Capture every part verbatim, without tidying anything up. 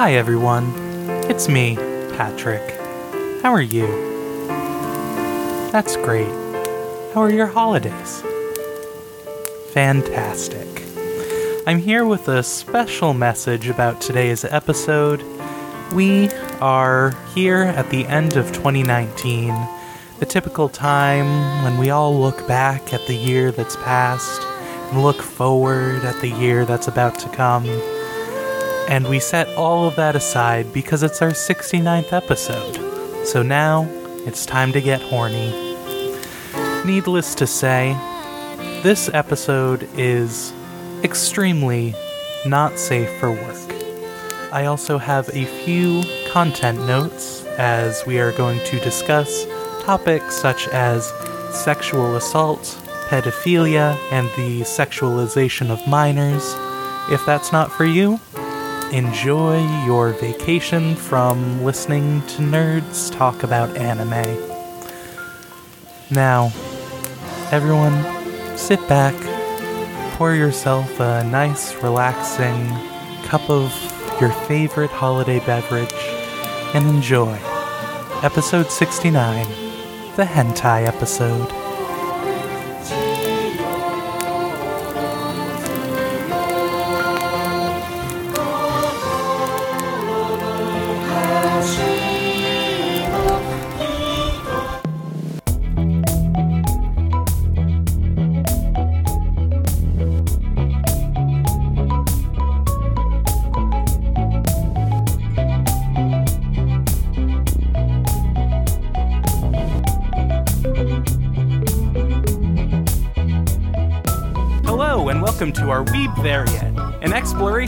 Hi everyone, it's me, Patrick. How are you? That's great. How are your holidays? Fantastic. I'm here with a special message about today's episode. We are here at the end of twenty nineteen, the typical time when we all look back at the year that's passed and look forward at the year that's about to come. And we set all of that aside because it's our sixty-ninth episode. So now, it's time to get horny. Needless to say, this episode is extremely not safe for work. I also have a few content notes as we are going to discuss topics such as sexual assault, pedophilia, and the sexualization of minors. If that's not for you, enjoy your vacation from listening to nerds talk about anime. Now, everyone, sit back, pour yourself a nice, relaxing cup of your favorite holiday beverage, and enjoy episode sixty-nine, the hentai episode.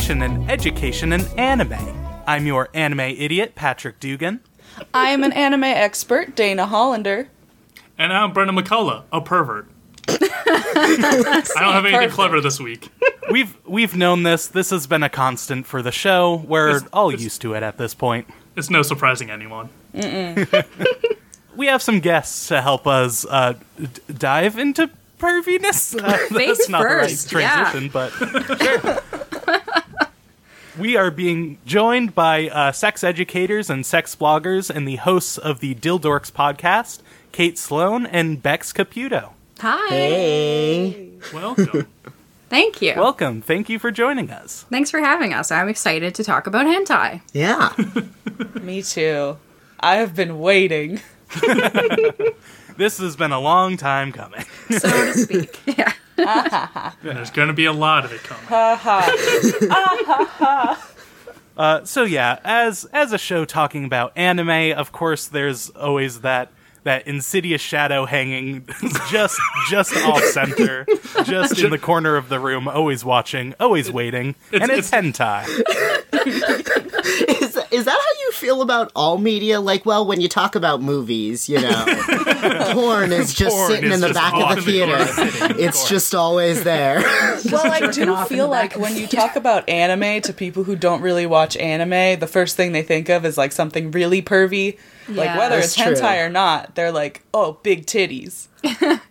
And education and anime. I'm your anime idiot, Patrick Dugan. I'm an anime expert, Dana Hollander. And I'm Brenna McCullough, a pervert. I don't have anything clever this week. We've we've known this. This has been a constant for the show. We're it's, all it's, used to it at this point. It's no surprising anyone. Mm-mm. We have some guests to help us uh, d- dive into perviness. Uh, that's not first, the right transition, yeah. But sure. We are being joined by uh, sex educators and sex bloggers and the hosts of the Dildorks podcast, Kate Sloan and Bex Caputo. Hi. Hey. Welcome. Thank you. Welcome. Thank you for joining us. Thanks for having us. I'm excited to talk about hentai. Yeah. Me too. I have been waiting. This has been a long time coming. So to speak. Yeah. Yeah, there's going to be a lot of it coming. uh, so yeah, as as a show talking about anime, of course, there's always that that insidious shadow hanging just just off center, just in the corner of the room, always watching, always it, waiting, it's, and it's, it's hentai. Is, is that how you feel about all media? Like, well, when you talk about movies, you know, porn is just porn sitting is in the back of the theater. The it's just always there. Well, I do feel like when you talk about anime to people who don't really watch anime, the first thing they think of is like something really pervy. Yeah. Like whether that's it's true. Hentai or not, they're like, oh, big titties.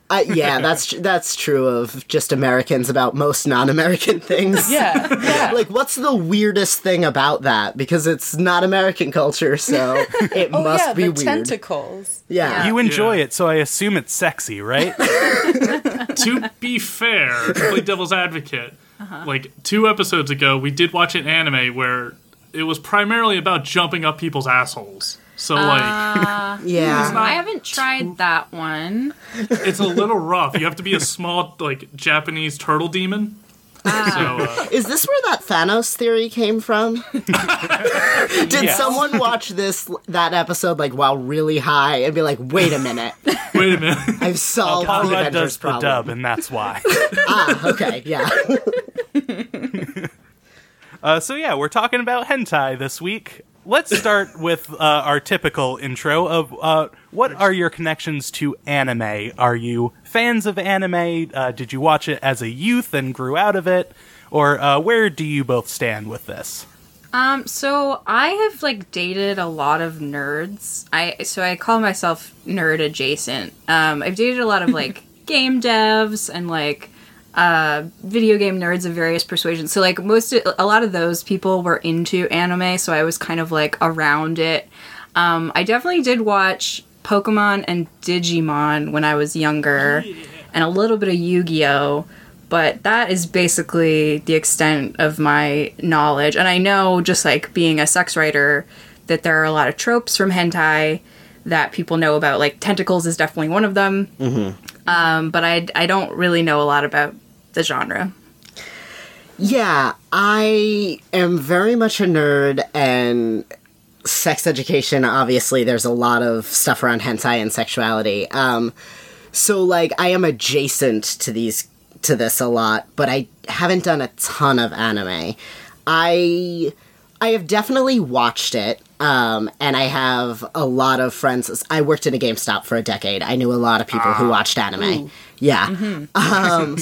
Uh, yeah, that's tr- that's true of just Americans about most non-American things. Yeah, yeah. Like, what's the weirdest thing about that? Because it's not American culture, so it oh, must yeah, be weird. Oh, yeah, the tentacles. Yeah. yeah. You enjoy yeah. it, so I assume it's sexy, right? To be fair, to play devil's advocate, uh-huh. like, two episodes ago, we did watch an anime where it was primarily about jumping up people's assholes. So, like, uh, yeah, I haven't tried too... that one. It's a little rough. You have to be a small, like, Japanese turtle demon. Uh. So, uh... Is this where that Thanos theory came from? Did yes. someone watch this, that episode, like, while really high and be like, wait a minute. Wait a minute. I've solved Apollo the Avengers does problem. The dub, and that's why. Ah, okay, yeah. uh, so, yeah, we're talking about hentai this week. Let's start with uh, our typical intro of uh, what are your connections to anime? Are you fans of anime? Uh, did you watch it as a youth and grew out of it? Or uh, where do you both stand with this? Um, so I have like dated a lot of nerds. I so I call myself nerd adjacent. Um, I've dated a lot of like game devs and like uh, video game nerds of various persuasions. So, like, most, a lot of those people were into anime, so I was kind of, like, around it. Um, I definitely did watch Pokemon and Digimon when I was younger, yeah. and a little bit of Yu-Gi-Oh!, but that is basically the extent of my knowledge. And I know, just, like, being a sex writer, that there are a lot of tropes from hentai that people know about. Like, tentacles is definitely one of them. Mm-hmm. Um, but I, I don't really know a lot about the genre. Yeah, I am very much a nerd, and sex education, obviously, there's a lot of stuff around hentai and sexuality. Um, so, like, I am adjacent to these to this a lot, but I haven't done a ton of anime. I I have definitely watched it, um, and I have a lot of friends. I worked in a GameStop for a decade. I knew a lot of people uh, who watched anime. Ooh. Yeah. Mm-hmm. Um,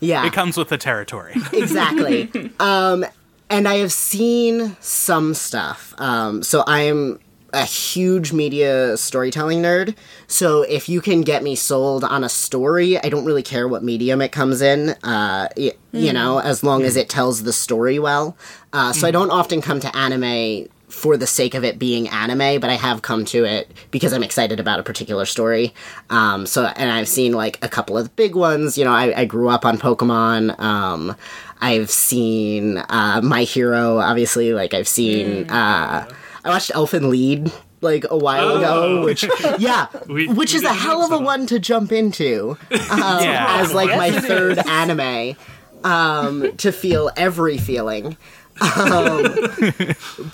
yeah. It comes with the territory. Exactly. um, and I have seen some stuff. Um, so I am a huge media storytelling nerd, so if you can get me sold on a story, I don't really care what medium it comes in, uh, y- mm. you know, as long mm. as it tells the story well. Uh, so mm. I don't often come to anime for the sake of it being anime, but I have come to it because I'm excited about a particular story. Um, so, and I've seen, like, a couple of big ones. You know, I, I grew up on Pokemon. Um, I've seen uh, My Hero, obviously. Like, I've seen... Mm. Uh, I watched Elfin Lied, like, a while oh. ago, which, yeah, we, which we is a hell of a one to jump into, um, yeah. as, like, yes, my third is. anime, um, to feel every feeling, um,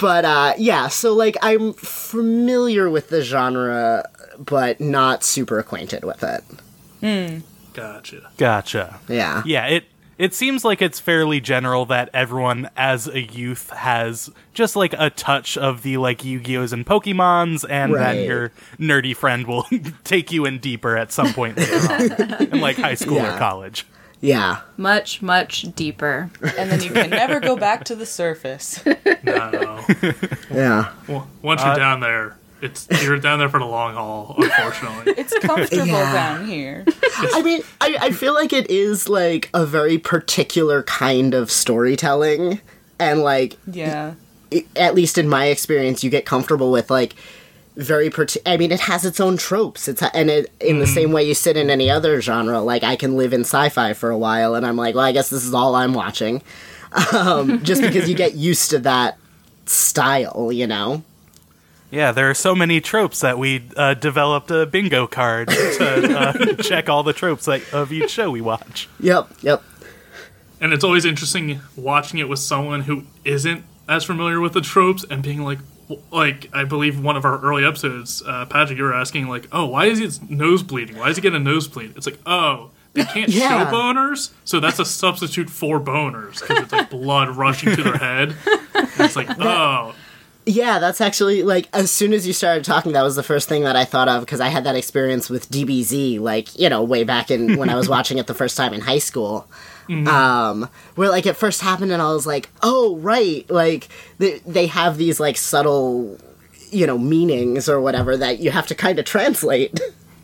but, uh, yeah, so, like, I'm familiar with the genre, but not super acquainted with it. Mm. Gotcha. Gotcha. Yeah. Yeah, it... It seems like it's fairly general that everyone as a youth has just, like, a touch of the, like, Yu-Gi-Ohs and Pokemons, and right. then your nerdy friend will take you in deeper at some point later on, in, like, high school yeah. or college. Yeah. Much, much deeper. And then you can never go back to the surface. No. Yeah. Well, once you're uh, down there... It's you're down there for the long haul, unfortunately. It's comfortable yeah. down here. I mean, I, I feel like it is, like, a very particular kind of storytelling. And, like, yeah. it, at least in my experience, you get comfortable with, like, very... Part- I mean, it has its own tropes. It's And it, in mm. the same way you sit in any other genre, like, I can live in sci-fi for a while, and I'm like, well, I guess this is all I'm watching. Um, just because you get used to that style, you know? Yeah, there are so many tropes that we uh, developed a bingo card to uh, check all the tropes that, of each show we watch. Yep, yep. And it's always interesting watching it with someone who isn't as familiar with the tropes and being like, like I believe one of our early episodes, uh, Patrick, you were asking, like, oh, why is his nose bleeding? Why is he getting a nosebleed? It's like, oh, they can't yeah. show boners, so that's a substitute for boners because it's like blood rushing to their head. And it's like, oh... Yeah, that's actually, like, as soon as you started talking, that was the first thing that I thought of, because I had that experience with D B Z, like, you know, way back in when I was watching it the first time in high school, mm-hmm. um, where, like, it first happened, and I was like, oh, right, like, they, they have these, like, subtle, you know, meanings or whatever that you have to kind of translate.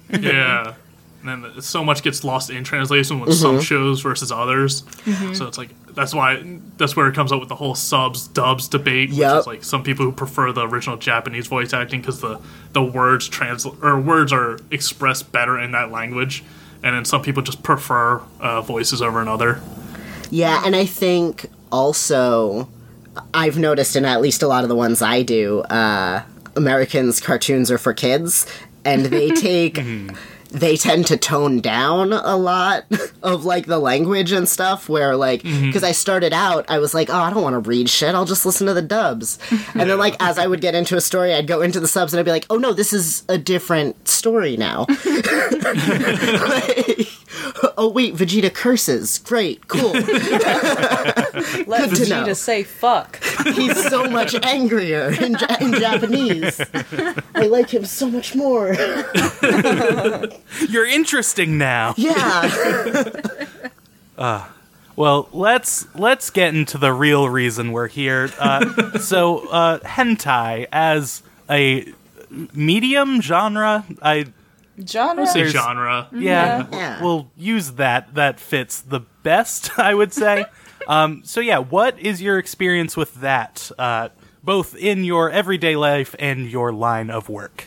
Yeah. And then so much gets lost in translation with mm-hmm. some shows versus others. Mm-hmm. So it's like, that's why, that's where it comes up with the whole subs, dubs debate, yep. which is like some people who prefer the original Japanese voice acting because the, the words transl- or words are expressed better in that language. And then some people just prefer uh, voices over another. Yeah, and I think also, I've noticed in at least a lot of the ones I do, uh, Americans' cartoons are for kids, and they take... mm-hmm. They tend to tone down a lot of, like, the language and stuff where, like, because mm-hmm. I started out, I was like, oh, I don't want to read shit. I'll just listen to the dubs. And then, like, as I would get into a story, I'd go into the subs and I'd be like, oh, no, this is a different story now. Like, oh, wait, Vegeta curses. Great. Cool. Let Good Vegeta say fuck. He's so much angrier in, ja- in Japanese. I like him so much more. You're interesting now. Yeah. uh, well, let's let's get into the real reason we're here. Uh, so, uh, hentai as a medium genre, I genre. I'll say genre. Yeah, yeah. We'll use that. That fits the best, I would say. um, so yeah, what is your experience with that, uh, both in your everyday life and your line of work?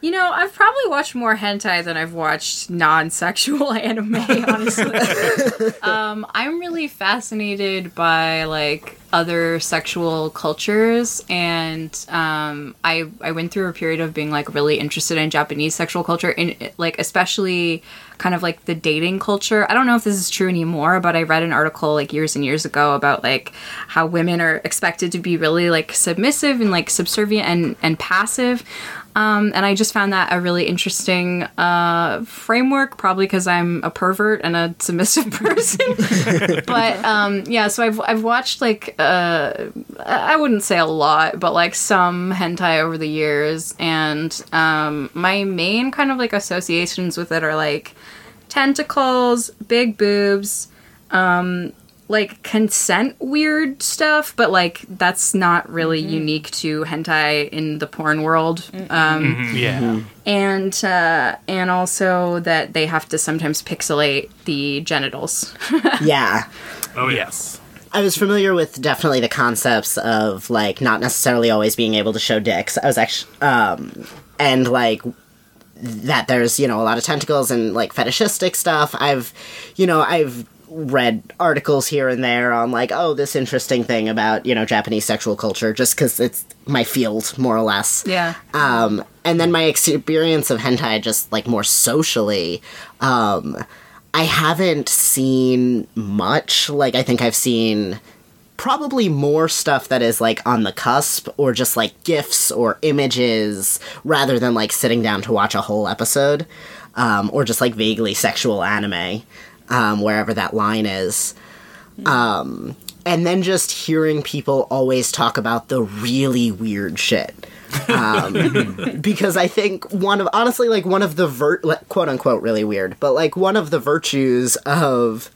You know, I've probably watched more hentai than I've watched non-sexual anime, honestly. um, I'm really fascinated by, like, other sexual cultures, and um, I I went through a period of being, like, really interested in Japanese sexual culture, and, like, especially kind of, like, the dating culture. I don't know if this is true anymore, but I read an article, like, years and years ago about, like, how women are expected to be really, like, submissive and, like, subservient and, and passive. Um, and I just found that a really interesting uh, framework, probably because I'm a pervert and a submissive person. But um, yeah, so I've I've watched like uh, I wouldn't say a lot, but like some hentai over the years, and um, my main kind of like associations with it are like tentacles, big boobs, um, like consent weird stuff, but like that's not really mm-hmm. unique to hentai in the porn world. Mm-hmm. Um, mm-hmm. Yeah, mm-hmm. and uh, and also that they have to sometimes pixelate the genitals. Yeah. Oh yes. I was familiar with definitely the concepts of like not necessarily always being able to show dicks. I was actually um, and like. That there's you know a lot of tentacles and like fetishistic stuff. I've you know I've. read articles here and there on like, oh, this interesting thing about, you know, Japanese sexual culture, just because it's my field, more or less. Yeah. Um, and then my experience of hentai just, like, more socially, um, I haven't seen much. Like, I think I've seen probably more stuff that is, like, on the cusp or just, like, GIFs or images rather than, like, sitting down to watch a whole episode, um, or just, like, vaguely sexual anime. Um, wherever that line is. Um, and then just hearing people always talk about the really weird shit. Um, because I think one of, honestly, like one of the, vir- quote unquote, really weird, but like one of the virtues of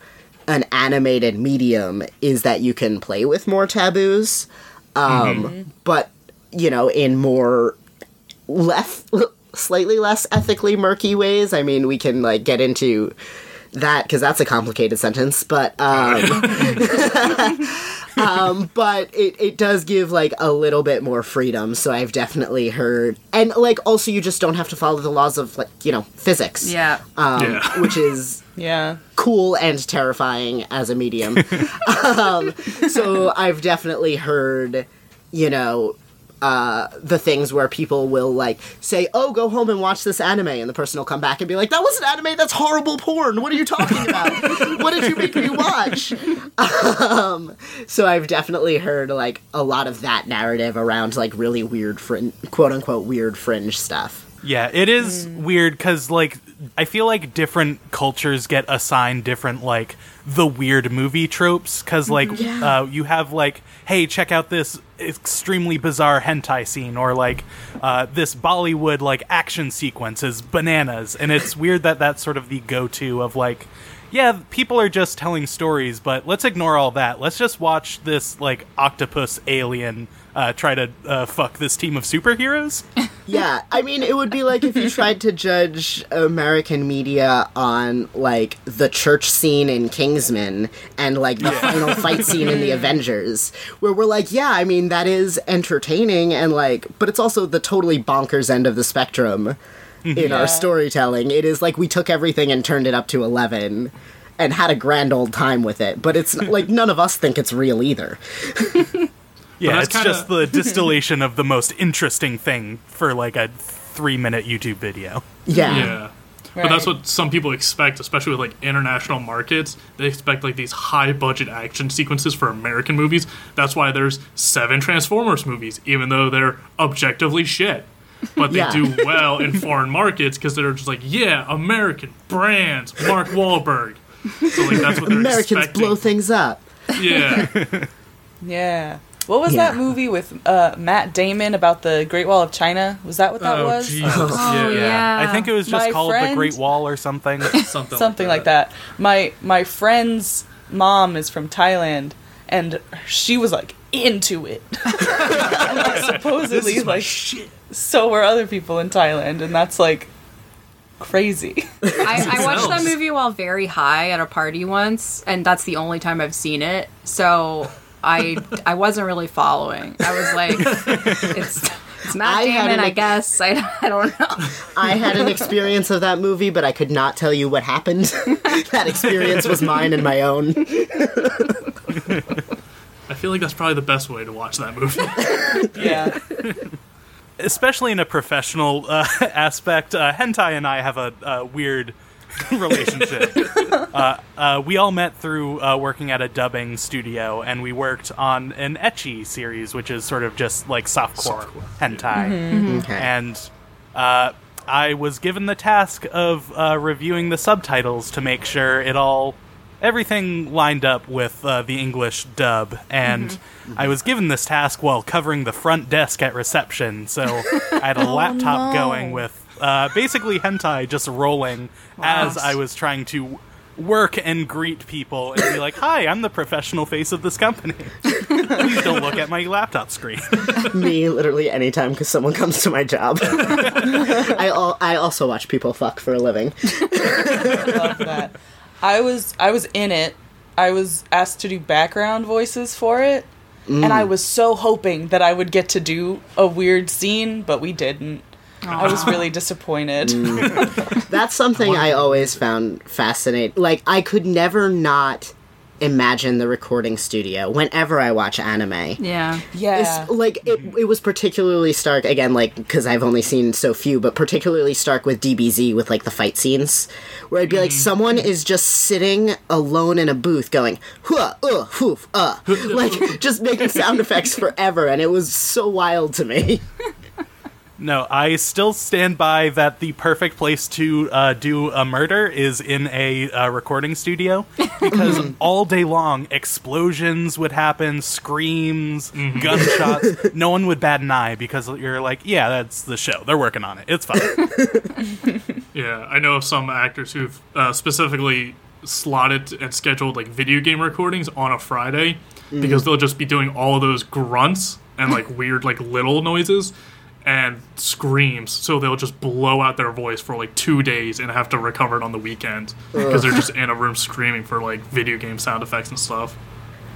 an animated medium is that you can play with more taboos. Um, mm-hmm. But, you know, in more left, slightly less ethically murky ways. I mean, we can like get into that, because that's a complicated sentence, but um, um, but it, it does give like a little bit more freedom. So I've definitely heard, and like also you just don't have to follow the laws of like you know physics, yeah, um, yeah. which is yeah cool and terrifying as a medium. um, so I've definitely heard, you know. Uh, the things where people will, like, say, oh, go home and watch this anime, and the person will come back and be like, that wasn't anime, that's horrible porn, what are you talking about? What did you make me watch? Um, so I've definitely heard, like, a lot of that narrative around, like, really weird, frin- quote-unquote weird fringe stuff. Yeah, it is mm. weird, because, like, I feel like different cultures get assigned different, like, the weird movie tropes, because, like, yeah. uh, you have, like, hey, check out this extremely bizarre hentai scene, or like uh this Bollywood like action sequence is bananas, and it's weird that that's sort of the go-to of like, yeah, people are just telling stories, but let's ignore all that, let's just watch this like octopus alien uh try to uh fuck this team of superheroes. Yeah, I mean, it would be like if you tried to judge American media on, like, the church scene in Kingsman and, like, the yeah. final fight scene in The Avengers, where we're like, yeah, I mean, that is entertaining and, like, but it's also the totally bonkers end of the spectrum in yeah. our storytelling. It is like we took everything and turned it up to eleven and had a grand old time with it, but it's, like, none of us think it's real either. Yeah, it's kinda just the distillation of the most interesting thing for, like, a three-minute YouTube video. Yeah. Yeah. Right. But that's what some people expect, especially with, like, international markets. They expect, like, these high-budget action sequences for American movies. That's why there's seven Transformers movies, even though they're objectively shit. But they yeah. do well in foreign markets because they're just like, yeah, American brands, Mark Wahlberg. So, like, that's what they're Americans expecting. Americans blow things up. Yeah. Yeah. What was yeah. that movie with uh, Matt Damon about the Great Wall of China? Was that what that oh, was? Jesus. Oh, yeah. yeah. I think it was just my called friend, The Great Wall or something. Something, something like, that. like that. My my friend's mom is from Thailand, and she was, like, into it. And, like, supposedly, like, shit. So were other people in Thailand, and that's, like, crazy. I, I watched that movie while very high at a party once, and that's the only time I've seen it. So I I wasn't really following. I was like, it's... It's Matt I Damon, ex- I guess. I, I don't know. I had an experience of that movie, but I could not tell you what happened. That experience was mine and my own. I feel like that's probably the best way to watch that movie. Yeah. Especially in a professional uh, aspect, uh, Hentai and I have a uh, weird relationship. uh, uh, we all met through uh, working at a dubbing studio, and we worked on an ecchi series, which is sort of just like softcore, softcore. hentai. Mm-hmm. Okay. And uh, I was given the task of uh, reviewing the subtitles to make sure it all everything lined up with uh, the English dub. And mm-hmm. I was given this task while covering the front desk at reception, so I had a oh, laptop no. going with. Uh, basically hentai just rolling wow. as I was trying to work and greet people and be like, hi, I'm the professional face of this company. Please don't look at my laptop screen. Me literally anytime because someone comes to my job. I, al- I also watch people fuck for a living. I love that. I was, I was in it. I was asked to do background voices for it. Mm. And I was so hoping that I would get to do a weird scene, but we didn't. Aww. I was really disappointed. Mm. That's something I always found fascinating. Like, I could never not imagine the recording studio whenever I watch anime. Yeah. Yeah. It's, like, it, it was particularly stark, again, like, because I've only seen so few, but particularly stark with D B Z with, like, the fight scenes, where I'd be mm. like, someone is just sitting alone in a booth going, huh, uh, hoof, uh, like, just making sound effects forever, and it was so wild to me. No, I still stand by that the perfect place to uh, do a murder is in a uh, recording studio, because all day long, explosions would happen, screams, mm-hmm. gunshots. No one would bat an eye, because you're like, yeah, that's the show. They're working on it. It's fine. Yeah, I know of some actors who've uh, specifically slotted and scheduled like video game recordings on a Friday, mm. because they'll just be doing all of those grunts and like weird like little noises. And screams, so they'll just blow out their voice for like two days and have to recover it on the weekend because they're just in a room screaming for like video game sound effects and stuff.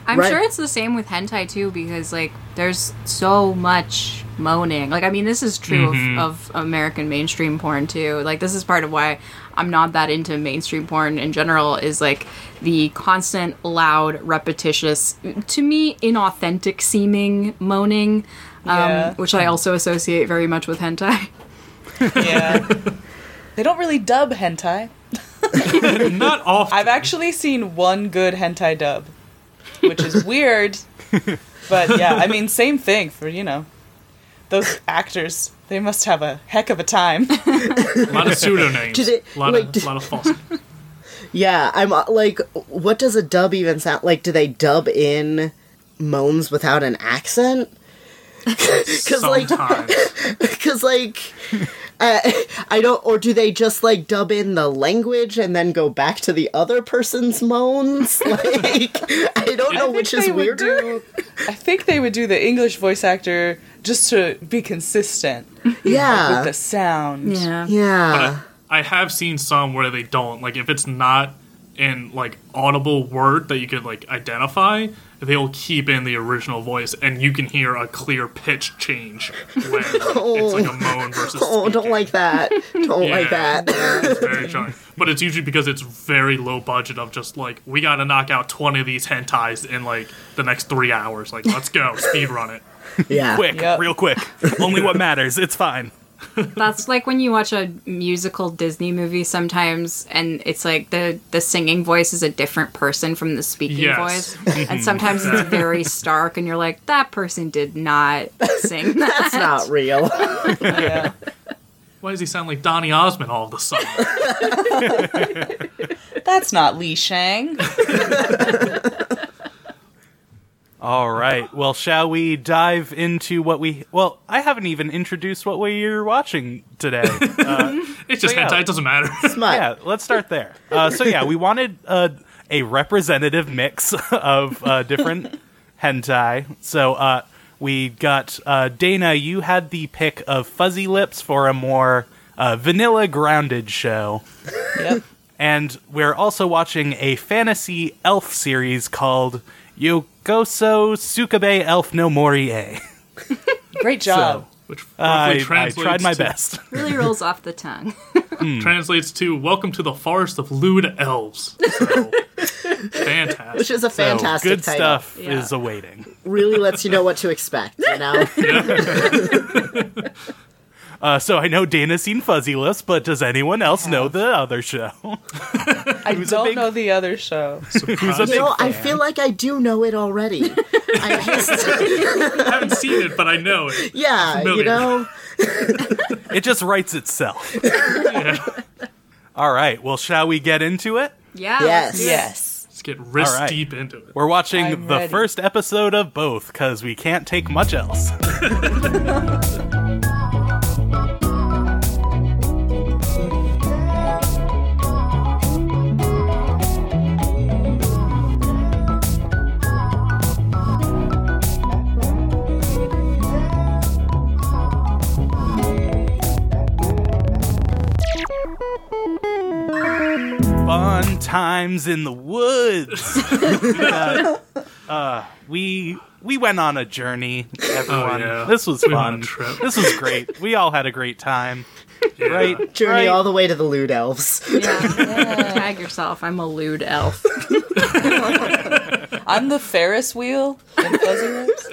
I'm right. sure it's the same with hentai too, because like there's so much moaning. Like, I mean, this is true mm-hmm. of, of American mainstream porn too. Like, this is part of why I'm not that into mainstream porn in general, is like the constant loud, repetitious, to me inauthentic seeming moaning. Yeah. Um, which I also associate very much with hentai. Yeah. They don't really dub hentai. Not often. I've actually seen one good hentai dub, which is weird. But yeah, I mean, same thing for, you know, those actors. They must have a heck of a time. A lot of pseudonames. It, a lot, like, of, did... lot of false. Yeah, I'm like, what does a dub even sound like? Do they dub in moans without an accent? Because like, because like, uh, I don't. Or do they just like dub in the language and then go back to the other person's moans? Like, I don't know I which is weirder. Do, I think they would do the English voice actor just to be consistent. Yeah, know, with the sound. Yeah, yeah. But I, I have seen some where they don't. Like, if it's not in like audible word that you could like identify, they'll keep in the original voice, and you can hear a clear pitch change when oh. it's like a moan versus speaking. Oh, don't like that. Don't yeah, like that. It's very charming. But it's usually because it's very low budget of just like, we gotta knock out twenty of these hentais in like the next three hours. Like, let's go. Speed run it. Yeah. Quick. Yep. Real quick. Only what matters. It's fine. That's like when you watch a musical Disney movie sometimes, and it's like the, the singing voice is a different person from the speaking yes. voice. And sometimes it's very stark, and you're like, that person did not sing that. That's not real. Yeah. Why does he sound like Donny Osmond all of a sudden? That's not Li Shang. All right. Well, shall we dive into what we... Well, I haven't even introduced what we're watching today. Uh, it's just so, yeah. hentai. It doesn't matter. Smut. Yeah, let's start there. Uh, so, yeah, we wanted uh, a representative mix of uh, different hentai. So uh, we got... Uh, Dana, you had the pick of Fuzzy Lips for a more a vanilla grounded show. Yep. And we're also watching a fantasy elf series called Yokoso Tsukabe Elf no mori. Great job. So, which I, I tried my to, best. Really rolls off the tongue. Mm. Translates to "Welcome to the Forest of Lewd Elves." So, fantastic. Which is a fantastic so, good title. Stuff yeah. is awaiting. Really lets you know what to expect, you know? Yeah. uh, so I know Dana's seen Fuzzy Lips, but does anyone else know the other show? I don't big, know the other show. Who's a you know, I feel like I do know it already. I, just... I haven't seen it, but I know it. Yeah, you know. It just writes itself. Yeah. All right. Well, shall we get into it? Yeah. Yes. Yes. Let's get wrist right. deep into it. We're watching I'm the ready. first episode of both because we can't take much else. Fun times in the woods. uh, uh, we we went on a journey, everyone. Oh, yeah. This was we fun. This was great. We all had a great time. Yeah. Right? Journey right. all the way to the lewd elves. Yeah. Yeah. Tag yourself. I'm a lewd elf. I'm the Ferris wheel in Fuzzy Lips.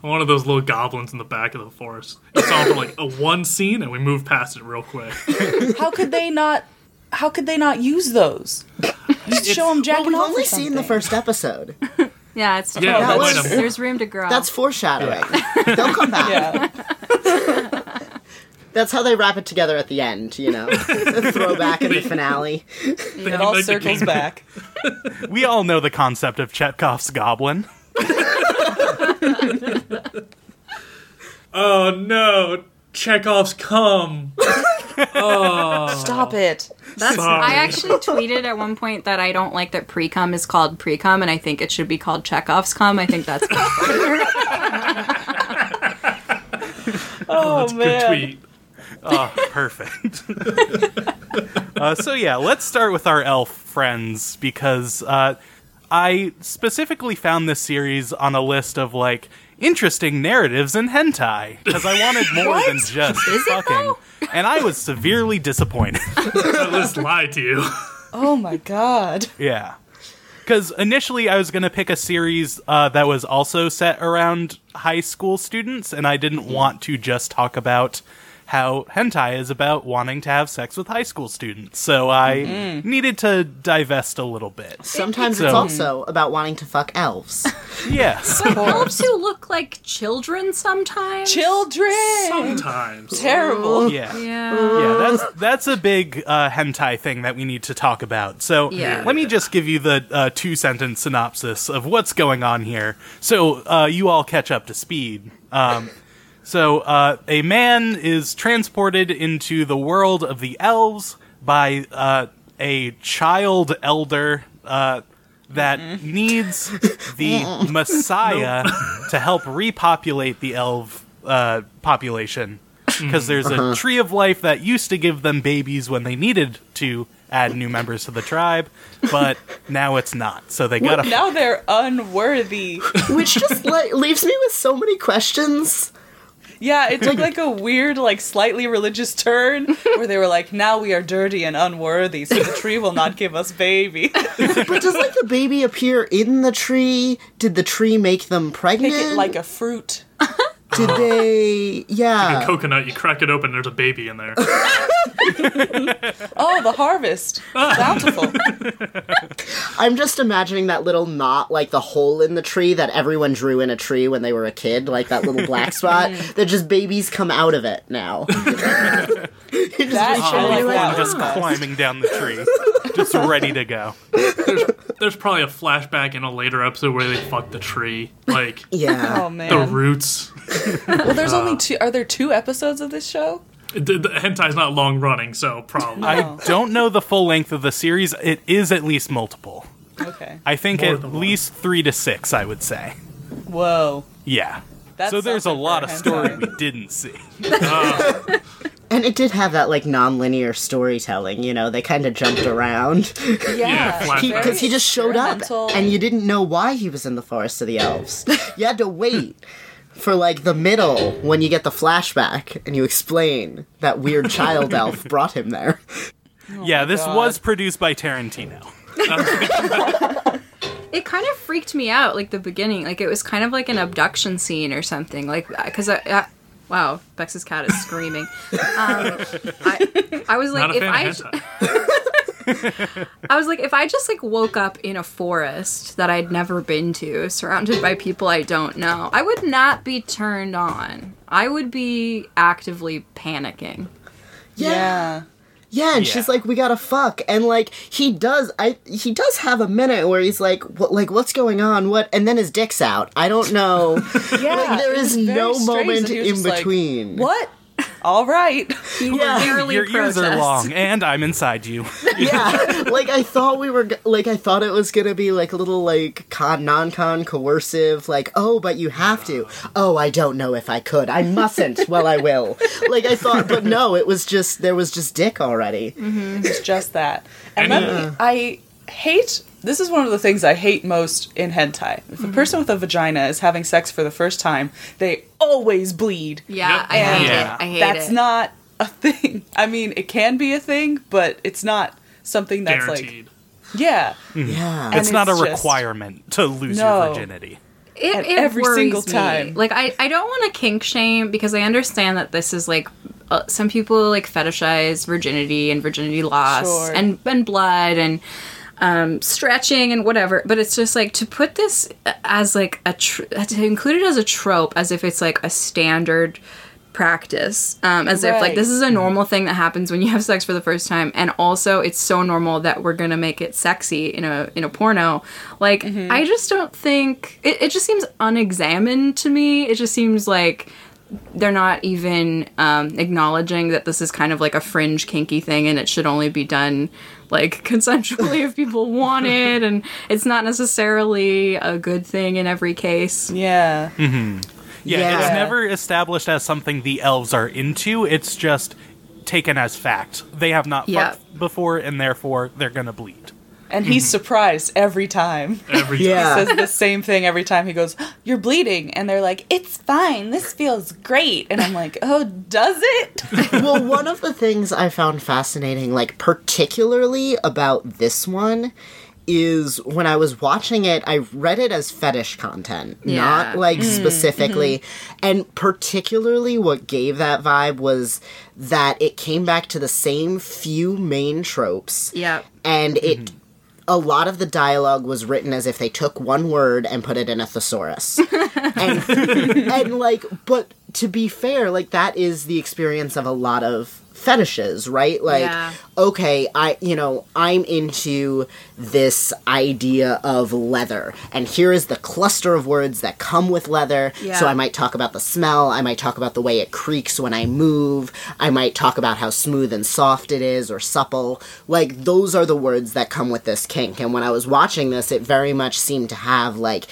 One of those little goblins in the back of the forest. It's all for like a one scene, and we move past it real quick. How could they not? How could they not use those? Just show them jacking well, off. We've only seen the first episode. Yeah, it's true. Yeah, was, was, there's room to grow. That's foreshadowing. Yeah. They'll come back. Yeah. That's how they wrap it together at the end, you know. The throwback in the finale. It all circles back. We all know the concept of Chekhov's goblin. Oh no, Chekhov's cum. Oh. Stop it. That's, I actually tweeted at one point that I don't like that pre-cum is called pre-cum, and I think it should be called Chekhov's cum. I think that's oh, oh, that's man. Good tweet. Oh, perfect. uh, so yeah, let's start with our elf friends, because... Uh, I specifically found this series on a list of, like, interesting narratives in hentai, because I wanted more than just fucking, and I was severely disappointed. That list lied to you. Oh, my God. Yeah. Because initially I was going to pick a series uh, that was also set around high school students, and I didn't want to just talk about how hentai is about wanting to have sex with high school students. So I mm-hmm. needed to divest a little bit. Sometimes so, it's also about wanting to fuck elves. Yes. But elves who look like children sometimes. Children! Sometimes. Terrible. Yeah. Yeah, yeah that's that's a big uh, hentai thing that we need to talk about. So yeah. let me just give you the uh, two-sentence synopsis of what's going on here so uh, you all catch up to speed. Um So, uh, a man is transported into the world of the elves by, uh, a child elder, uh, that mm-hmm. needs the Messiah nope. to help repopulate the elf, uh, population. Because there's uh-huh. a tree of life that used to give them babies when they needed to add new members to the tribe, but now it's not. So they gotta. Well, now f- they're unworthy. Which just le- leaves me with so many questions. Yeah, it took like a weird, like slightly religious turn where they were like, now we are dirty and unworthy, so the tree will not give us baby. But does like the baby appear in the tree? Did the tree make them pregnant? Make it like a fruit. Did oh. they... Yeah. Like a coconut, you crack it open, there's a baby in there. Oh, the harvest. Bountiful. I'm just imagining that little knot, like the hole in the tree that everyone drew in a tree when they were a kid, like that little black spot, that just babies come out of it now. That just, oh, like, just climbing down the tree, just ready to go. There's, there's probably a flashback in a later episode where they fuck the tree. Like, yeah. Oh, man. The roots. Well, there's only two. Are there two episodes of this show? The, the hentai's not long running, so probably. No. I don't know the full length of the series. It is at least multiple. Okay. I think More at least one. three to six, I would say. Whoa. Yeah. That's so there's a lot of story we didn't see. uh. And it did have that, like, non-linear storytelling, you know? They kind of jumped around. Yeah. Because he, he just showed up, and you didn't know why he was in the Forest of the Elves. You had to wait for, like, the middle, when you get the flashback, and you explain that weird child elf brought him there. Oh yeah, this God. was produced by Tarantino. It kind of freaked me out, like, the beginning. Like, it was kind of like an abduction scene or something. Like, because I... I Wow, Bex's cat is screaming. Um, I, I was like, Not a fan if I, I was like, if I just like woke up in a forest that I'd never been to, surrounded by people I don't know, I would not be turned on. I would be actively panicking. Yeah. yeah. Yeah, and yeah. she's like, we gotta fuck. And, like, he does I he does have a minute where he's like, what, like, what's going on? What? And then his dick's out. I don't know. yeah, like, there is no moment in between. Like, what? All right. You yeah. were barely Your protest. Ears are long, and I'm inside you. yeah. Like, I thought we were, like, I thought it was gonna be, like, a little, like, con, non-con, coercive, like, oh, but you have to. Oh, I don't know if I could. I mustn't. Well, I will. Like, I thought, but no, it was just, there was just dick already. Mm-hmm. It was just that. And then yeah. I hate... This is one of the things I hate most in hentai. If a person with a vagina is having sex for the first time, they always bleed. Yeah, yep. I hate yeah. it. I hate that's it. That's not a thing. I mean, it can be a thing, but it's not something that's Guaranteed. like... Yeah. yeah. It's, it's not a requirement just, to lose no. your virginity. It, it every single time. Me. Like, I, I don't want to kink shame, because I understand that this is, like... Uh, some people, like, fetishize virginity and virginity loss sure. and, and blood and... Um, stretching and whatever, but it's just like to put this as like a tr- to include it as a trope, as if it's like a standard practice, um, as right. if like this is a normal thing that happens when you have sex for the first time, and also it's so normal that we're gonna make it sexy in a in a porno. Like mm-hmm. I just don't think it, it just seems unexamined to me. It just seems like they're not even um, acknowledging that this is kind of like a fringe kinky thing, and it should only be done. Like, consensually if people want it, and it's not necessarily a good thing in every case. Yeah. Mm-hmm. Yeah, yeah. It's never established as something the elves are into. It's just taken as fact. They have not yeah. fucked before, and therefore they're going to bleed. And he's mm-hmm. surprised every time. Every time. Yeah. He says the same thing every time. He goes, you're bleeding. And they're like, it's fine. This feels great. And I'm like, oh, does it? Well, one of the things I found fascinating, like, particularly about this one, is when I was watching it, I read it as fetish content. Yeah. Not, like, mm-hmm. specifically. Mm-hmm. And particularly what gave that vibe was that it came back to the same few main tropes. Yeah. And it... Mm-hmm. A lot of the dialogue was written as if they took one word and put it in a thesaurus. and, and, like, but to be fair, like, that is the experience of a lot of fetishes, right? Like, yeah. okay, I, you know, I'm into this idea of leather, and here is the cluster of words that come with leather. Yeah. So I might talk about the smell, I might talk about the way it creaks when I move, I might talk about how smooth and soft it is, or supple. Like, those are the words that come with this kink. And when I was watching this, it very much seemed to have, like,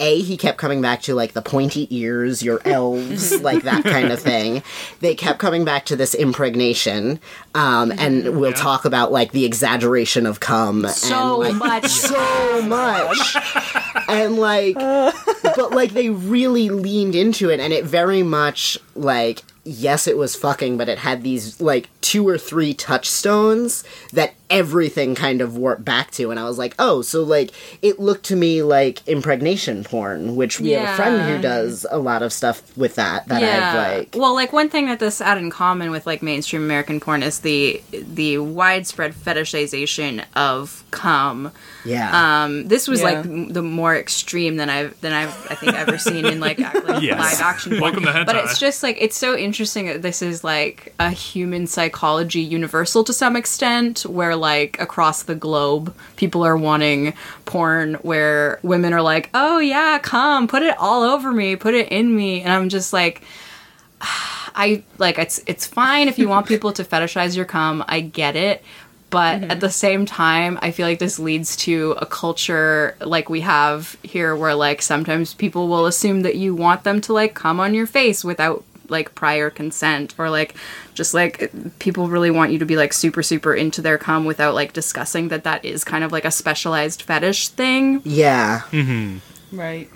A, he kept coming back to, like, the pointy ears, your elves, like, that kind of thing. They kept coming back to this impregnation, um, and we'll yeah. talk about, like, the exaggeration of cum. So and, like, much. So much. And, like, but, like, they really leaned into it, and it very much, like, yes, it was fucking, but it had these, like, two or three touchstones that everything kind of warped back to. And I was like, oh, so, like, it looked to me like impregnation porn, which we yeah. have a friend who does a lot of stuff with that, that yeah. I've, like... Well, like, one thing that this had in common with, like, mainstream American porn is the the widespread fetishization of cum. Yeah. Um, this was, yeah. like, the more extreme than I've, than I've, I think, ever seen in, like, like yes. live action porn. Welcome to hentai. But it's just, like, it's so interesting. Interesting that this is like a human psychology universal to some extent, where like across the globe people are wanting porn where women are like, oh yeah, come put it all over me, put it in me. And I'm just like, I like it's it's fine if you want people to fetishize your cum, I get it, But mm-hmm. at the same time, I feel like this leads to a culture like we have here where, like, sometimes people will assume that you want them to, like, come on your face without, like, prior consent, or, like, just, like, people really want you to be, like, super, super into their cum without, like, discussing that that is kind of, like, a specialized fetish thing. Yeah. Mm-hmm. Right.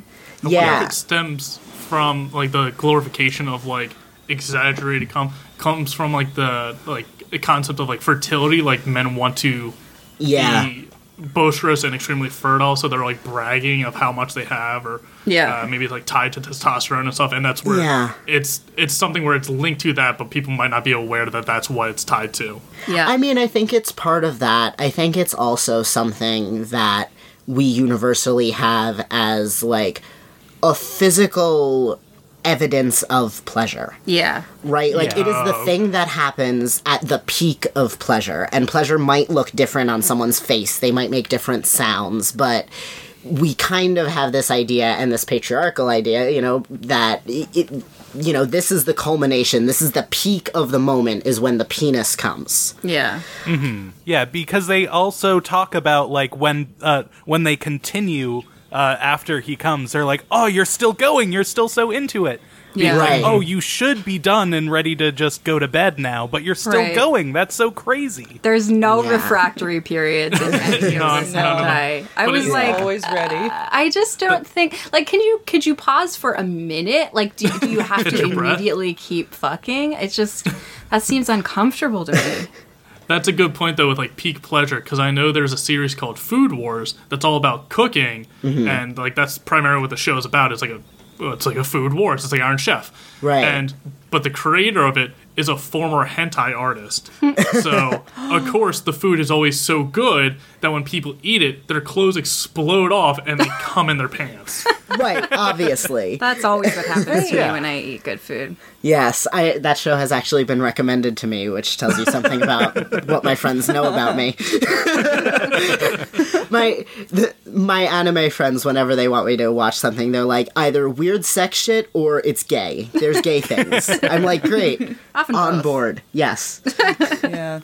Yeah. It stems from, like, the glorification of, like, exaggerated cum. Comes from, like, the, like, the concept of, like, fertility. Like, men want to yeah. be boisterous and extremely fertile, so they're, like, bragging of how much they have, or yeah. uh, maybe, like, tied to testosterone and stuff, and that's where yeah. it's it's something where it's linked to that, but people might not be aware that that's what it's tied to. Yeah. I mean, I think it's part of that. I think it's also something that we universally have as, like, a physical evidence of pleasure. Yeah. Right? Like, yeah. it is the thing that happens at the peak of pleasure, and pleasure might look different on someone's face. They might make different sounds, but we kind of have this idea, and this patriarchal idea, you know, that, it, you know, this is the culmination, this is the peak of the moment, is when the penis comes. Yeah. Mm-hmm. Yeah, because they also talk about, like, when uh, when they continue... Uh, after he comes, they're like, oh, you're still going, you're still so into it. Yeah. Right. Like, oh, you should be done and ready to just go to bed now, but you're still right. going. That's so crazy. There's no yeah. refractory periods in any no, no, no. I was yeah. like, always ready. Uh, I just don't think, like, can you could you pause for a minute? Like, do, do you have to immediately keep fucking? It's just, that seems uncomfortable to me. That's a good point, though, with, like, peak pleasure, because I know there's a series called Food Wars that's all about cooking, mm-hmm. and, like, that's primarily what the show is about. It's like a it's like a Food Wars. It's like Iron Chef. Right. And But the creator of it is a former hentai artist. So, of course, the food is always so good that when people eat it, their clothes explode off and they cum in their pants. Right, obviously. That's always what happens to yeah. me when I eat good food. Yes, I, that show has actually been recommended to me, which tells you something about what my friends know about me. my the, my anime friends, whenever they want me to watch something, they're like, either weird sex shit or it's gay. There's gay things. I'm like, great. Often on both. Board. Yes. Yeah.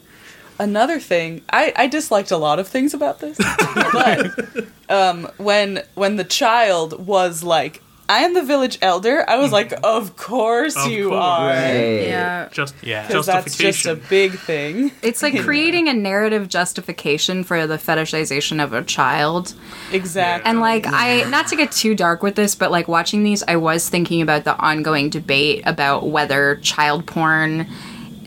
Another thing, I, I disliked a lot of things about this, but um, when when the child was like, I am the village elder, I was like, of course of you course. Are. Right. Yeah. Just, yeah. That's just a big thing. It's like creating a narrative justification for the fetishization of a child. Exactly. And like, yeah. I, not to get too dark with this, but like watching these, I was thinking about the ongoing debate about whether child porn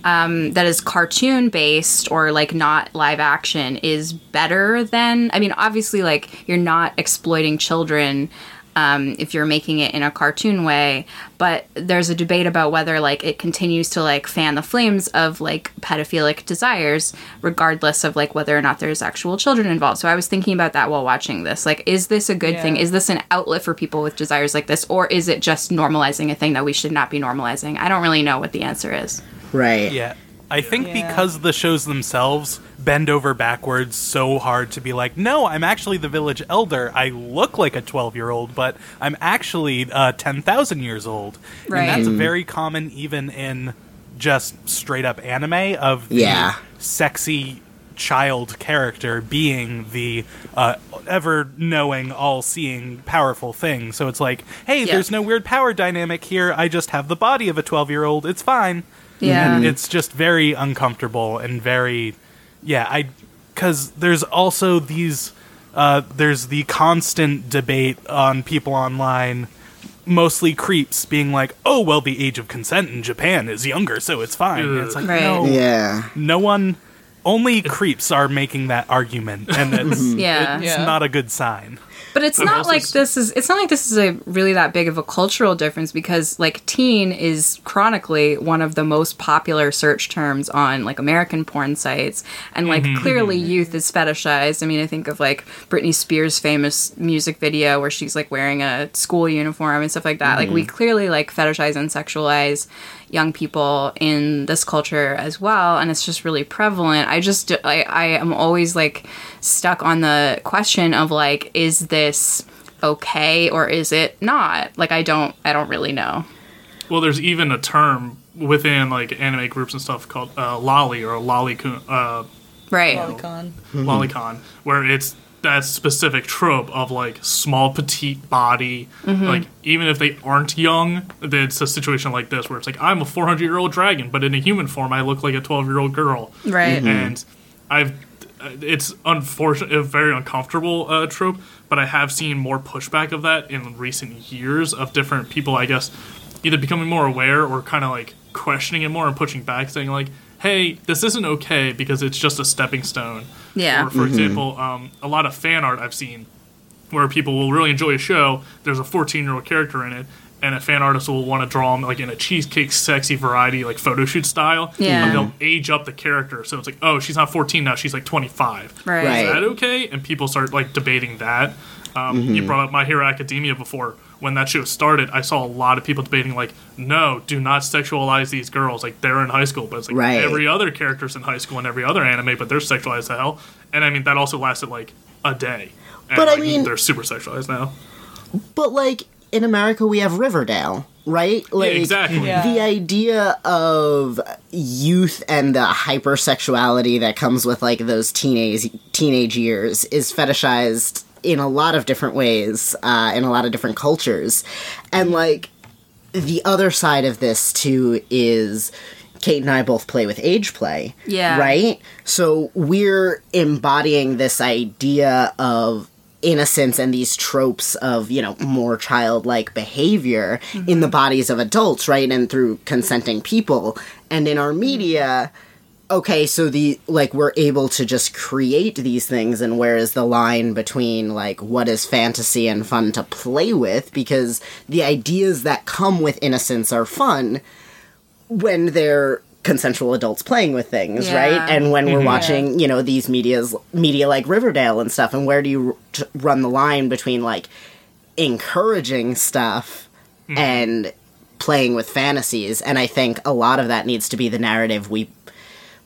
Um, that is cartoon based or like not live action is better than, I mean, obviously like you're not exploiting children um, if you're making it in a cartoon way, but there's a debate about whether like it continues to like fan the flames of like pedophilic desires regardless of like whether or not there's actual children involved. So I was thinking about that while watching this. Like, is this a good yeah. thing? Is this an outlet for people with desires like this, or is it just normalizing a thing that we should not be normalizing? I don't really know what the answer is. Right. Yeah. I think yeah. because the shows themselves bend over backwards so hard to be like, no, I'm actually the village elder. I look like a twelve-year-old, but I'm actually uh, ten thousand years old. Right. And that's very common even in just straight-up anime of the yeah. sexy child character being the uh, ever-knowing, all-seeing, powerful thing. So it's like, hey, yeah. there's no weird power dynamic here. I just have the body of a twelve-year-old. It's fine. Yeah. And it's just very uncomfortable and very, yeah, I, because there's also these, uh, there's the constant debate on people online, mostly creeps, being like, oh, well, the age of consent in Japan is younger, so it's fine. And it's like, right. no, yeah. no one, only creeps are making that argument, and it's, yeah. it's yeah. not a good sign. But it's I'm not like s- this is. It's not like this is a really that big of a cultural difference, because like teen is chronically one of the most popular search terms on like American porn sites, and like mm-hmm. clearly youth is fetishized. I mean, I think of like Britney Spears' famous music video where she's like wearing a school uniform and stuff like that. Mm-hmm. Like we clearly like fetishize and sexualize young people in this culture as well, and it's just really prevalent. I just I, I am always like stuck on the question of like, is this okay or is it not? Like I don't I don't really know. Well, there's even a term within like anime groups and stuff called uh, lolly or lolly uh Right. Lolicon. Lolicon, where it's that specific trope of, like, small, petite body. Mm-hmm. Like, even if they aren't young, it's a situation like this where it's like, I'm a four hundred-year-old dragon, but in a human form, I look like a twelve-year-old girl. Right. Mm-hmm. And I've... It's unfortunate, a very uncomfortable uh, trope, but I have seen more pushback of that in recent years of different people, I guess, either becoming more aware or kind of like questioning it more and pushing back, saying like, hey, this isn't okay because it's just a stepping stone. Yeah. Or for mm-hmm. example, um, a lot of fan art I've seen where people will really enjoy a show, there's a fourteen-year-old character in it, and a fan artist will want to draw them like in a cheesecake sexy variety like photo shoot style. Yeah. And they'll age up the character. So it's like, oh, she's not fourteen now, she's like twenty-five. Right. Is that okay? And people start like debating that. Um, mm-hmm. You brought up My Hero Academia before. When that show started, I saw a lot of people debating like, no, do not sexualize these girls. Like, they're in high school. But it's like right. every other character's in high school in every other anime, but they're sexualized to hell. And I mean, that also lasted like a day. And, but like, I mean... they're super sexualized now. But like... in America, we have Riverdale, right? Like, yeah, exactly. Yeah. The idea of youth and the hypersexuality that comes with, like, those teenage teenage years is fetishized in a lot of different ways, uh, in a lot of different cultures. And, like, the other side of this, too, is... Kate and I both play with age play, yeah. right? So we're embodying this idea of innocence and these tropes of, you know, more childlike behavior mm-hmm. in the bodies of adults, right? And through consenting people. And in our media, okay, so the, like, we're able to just create these things, and where is the line between, like, what is fantasy and fun to play with? Because the ideas that come with innocence are fun when they're consensual adults playing with things, yeah. right? And when we're mm-hmm. watching, you know, these medias, media like Riverdale and stuff, and where do you r- run the line between, like, encouraging stuff mm. and playing with fantasies? And I think a lot of that needs to be the narrative we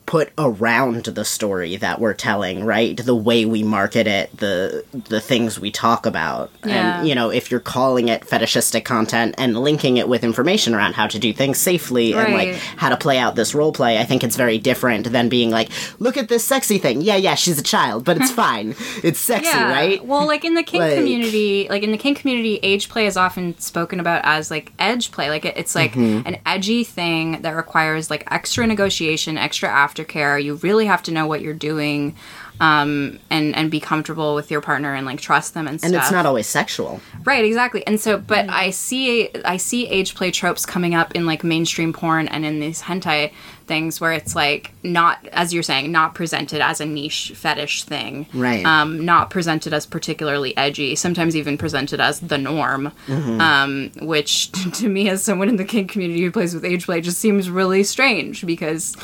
put around the story that we're telling, right? The way we market it, the the things we talk about. Yeah. And, you know, if you're calling it fetishistic content and linking it with information around how to do things safely right. and, like, how to play out this role play, I think it's very different than being like, look at this sexy thing. Yeah, yeah, she's a child, but it's fine. It's sexy, yeah. right? Well, like, in the kink like, community, like, in the kink community, age play is often spoken about as, like, edge play. Like, it, it's, like, mm-hmm. an edgy thing that requires, like, extra negotiation, extra after care. You really have to know what you're doing, um, and and be comfortable with your partner and like trust them and stuff. And it's not always sexual, right? Exactly. And so, but I see I see age play tropes coming up in like mainstream porn and in these hentai things where it's like not, as you're saying, not presented as a niche fetish thing, right? Um, not presented as particularly edgy. Sometimes even presented as the norm, mm-hmm. um, which to me, as someone in the kink community who plays with age play, just seems really strange because,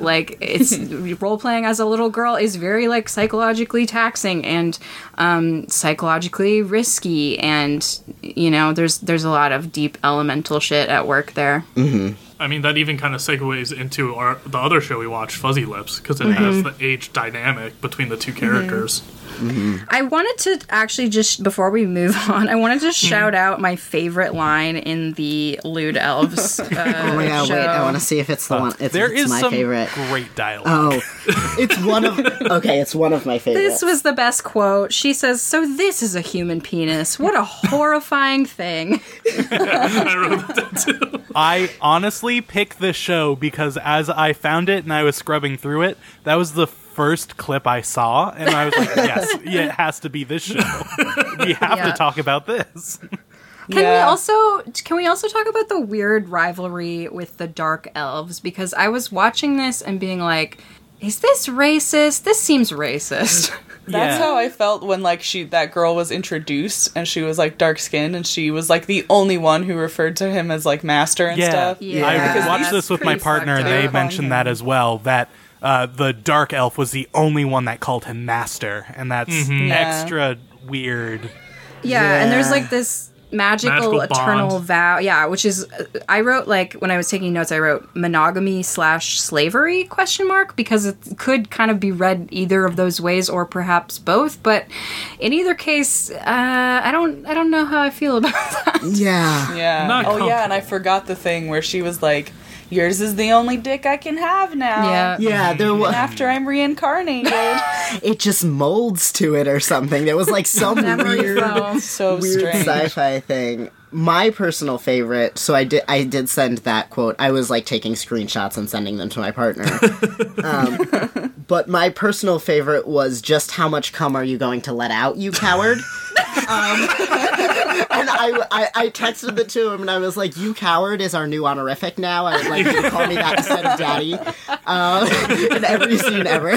like, it's role playing as a little girl is very like psychologically taxing and um, psychologically risky, and you know, there's there's a lot of deep elemental shit at work there. Mm-hmm. I mean, that even kind of segues into our, the other show we watched, Fuzzy Lips, because it mm-hmm. has the age dynamic between the two characters. Mm-hmm. Mm-hmm. I wanted to actually just, before we move on, I wanted to mm. shout out my favorite line in the Lewd Elves uh, Oh my god, show. Wait, I want to see if it's the uh, one. It's, there it's is my some favorite. Great dialogue. Oh, it's one of, okay, it's one of my favorites. This was the best quote. She says, "So this is a human penis. What a horrifying thing." I wrote that too. I honestly pick this show because as I found it and I was scrubbing through it, that was the first clip I saw, and I was like, yes, yeah, it has to be this show. We have yeah. to talk about this. Can yeah. we also can we also talk about the weird rivalry with the dark elves? Because I was watching this and being like, is this racist? This seems racist. That's yeah. how I felt when, like, she that girl was introduced, and she was, like, dark-skinned, and she was, like, the only one who referred to him as, like, master and yeah. stuff. Yeah. I watched this with my partner, and they mentioned that as well, that uh, the dark elf was the only one that called him master, and that's mm-hmm. yeah. extra weird. Yeah, yeah, and there's, like, this... Magical, Magical eternal bond. Vow, yeah, which is, I wrote, like, when I was taking notes, I wrote monogamy slash slavery, question mark, because it could kind of be read either of those ways, or perhaps both, but in either case, uh, I don't I don't know how I feel about that. Yeah. Yeah. Not oh, yeah, and I forgot the thing where she was like, yours is the only dick I can have now. Yeah, yeah. There was, after I'm reincarnated. It just molds to it or something. There was like some weird, so weird sci-fi thing. My personal favorite, so I did I did send that quote. I was, like, taking screenshots and sending them to my partner. Um, but my personal favorite was, just how much cum are you going to let out, you coward? um, and I, I, I texted it to him, and I was like, you coward is our new honorific now. I would like you to call me that instead of daddy. Um, in every scene ever.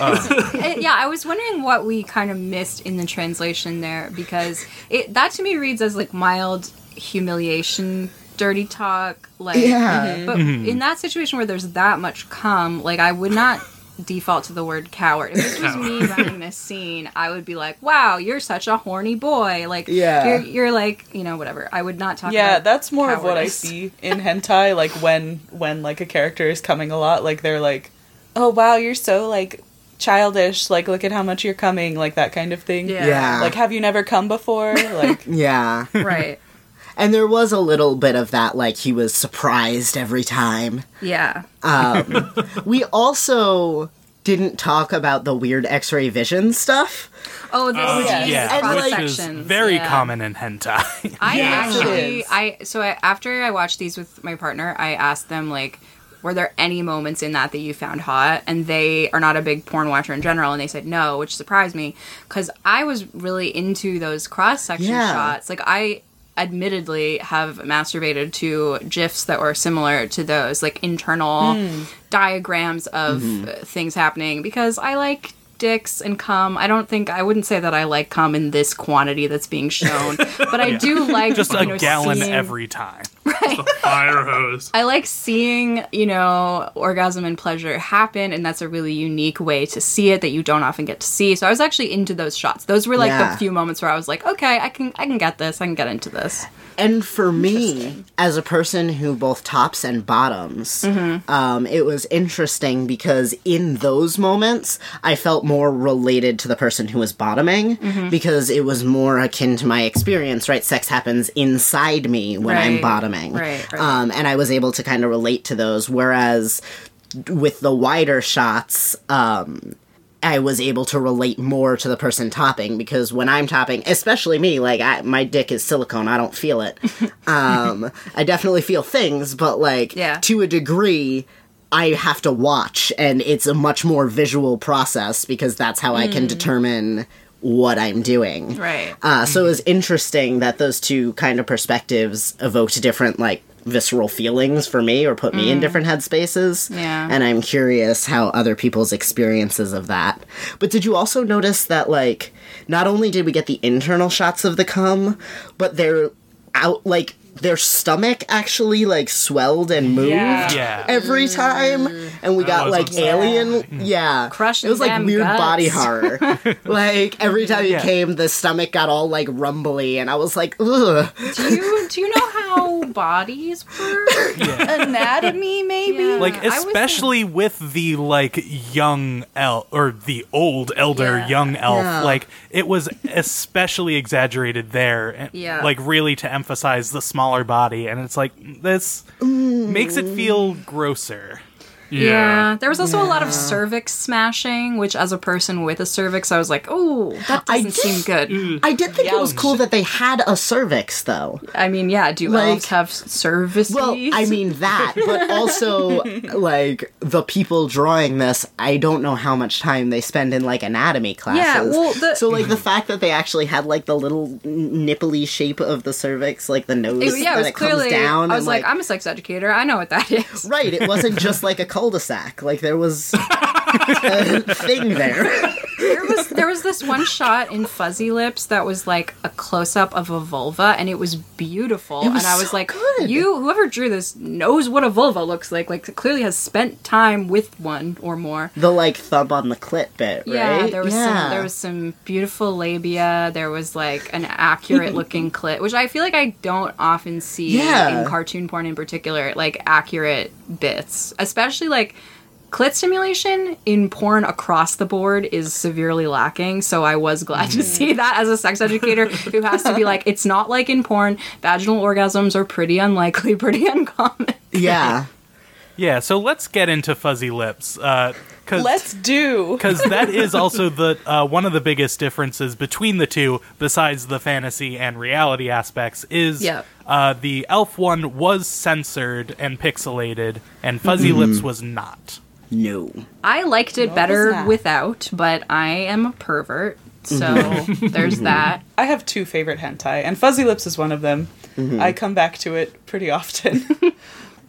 Uh. Yeah, I was wondering what we kind of missed in the translation there, because it, that to me reads as like mild humiliation, dirty talk, like yeah. mm-hmm. But mm-hmm. in that situation where there's that much cum, like I would not default to the word coward. If this was me running this scene, I would be like, wow, you're such a horny boy. Like, yeah. you're, you're like, you know, whatever. I would not talk yeah, about Yeah, that's more cowardice. Of what I see in hentai, like when, when like a character is coming a lot, like they're like, oh wow, you're so like childish, like look at how much you're coming, like that kind of thing. Yeah, yeah. Like have you never come before, like yeah, right. And there was a little bit of that, like he was surprised every time. Yeah. Um we also didn't talk about the weird X-ray vision stuff. Oh, the uh, yeah, yeah. And, like, which is very yeah. common in hentai. I yeah. actually I so I, after I watched these with my partner, I asked them, like, were there any moments in that that you found hot? And they are not a big porn watcher in general, and they said no, which surprised me, because I was really into those cross-section yeah. shots. Like, I admittedly have masturbated to GIFs that were similar to those, like internal mm. diagrams of mm-hmm. things happening, because I like dicks and cum. I don't think, I wouldn't say that I like cum in this quantity that's being shown, but I yeah. do like just a know, gallon seeing... every time. Right. The fire hose. I like seeing, you know, orgasm and pleasure happen, and that's a really unique way to see it that you don't often get to see. So I was actually into those shots. Those were like yeah. the few moments where I was like, okay, I can, I can get this. I can get into this. And for me, as a person who both tops and bottoms, mm-hmm. um, it was interesting because in those moments, I felt more related to the person who was bottoming mm-hmm. because it was more akin to my experience, right? Sex happens inside me when right. I'm bottoming. Right, right. Um, and I was able to kind of relate to those, whereas with the wider shots... Um, I was able to relate more to the person topping, because when I'm topping, especially me, like, I, my dick is silicone. I don't feel it. Um, I definitely feel things, but, like, yeah. to a degree, I have to watch, and it's a much more visual process, because that's how mm. I can determine what I'm doing. Right. Uh, so mm. it was interesting that those two kind of perspectives evoked different, like, visceral feelings for me, or put me mm. in different headspaces. Yeah. And I'm curious how other people's experiences of that. But did you also notice that, like, not only did we get the internal shots of the cum, but they're out, like, their stomach actually, like, swelled and moved yeah. Yeah. every time. And we got, like, alien... Yeah. yeah. Crushing. It was, like, weird guts. Body horror. Like, every time yeah. he came, the stomach got all, like, rumbly. And I was like, ugh. Do you, do you know how bodies work? Yeah. Anatomy, maybe? Yeah. Like, especially like... with the, like, young elf... Or the old elder yeah. young elf. Yeah. Like, it was especially exaggerated there. Yeah. Like, really to emphasize the small smaller body, and it's like this mm. makes it feel grosser. Yeah, yeah. There was also yeah. a lot of cervix smashing, which as a person with a cervix, I was like, oh, that doesn't did, seem good. Mm. I did think Yum. It was cool that they had a cervix, though. I mean, yeah, do like, elves have cervices? Well, I mean that, but also, like, the people drawing this, I don't know how much time they spend in, like, anatomy classes. Yeah, well, the- So, like, the fact that they actually had, like, the little nipply shape of the cervix, like, the nose it, yeah, that it, it clearly, comes down. I was and, like, like, I'm a sex educator, I know what that is. Right, it wasn't just, like, a cul-de-sac. Like, there was a thing there. There was there was this one shot in Fuzzy Lips that was like a close-up of a vulva, and it was beautiful. It was and I was so like, good. You, whoever drew this knows what a vulva looks like. Like, clearly has spent time with one or more. The, like, thumb on the clit bit, right? Yeah, there was, yeah. Some, there was some beautiful labia. There was, like, an accurate-looking clit, which I feel like I don't often see yeah. in cartoon porn in particular, like, accurate bits. Especially, like... Clit stimulation in porn across the board is severely lacking, so I was glad to see that as a sex educator who has to be like, it's not like in porn, vaginal orgasms are pretty unlikely, pretty uncommon. Yeah. Yeah, so let's get into Fuzzy Lips. Uh, cause, let's do! Because that is also the uh, one of the biggest differences between the two, besides the fantasy and reality aspects, is yep. uh, the elf one was censored and pixelated, and Fuzzy mm-hmm. Lips was not. No. I liked it no, better without, but I am a pervert, so mm-hmm. there's mm-hmm. that. I have two favorite hentai, and Fuzzy Lips is one of them. Mm-hmm. I come back to it pretty often.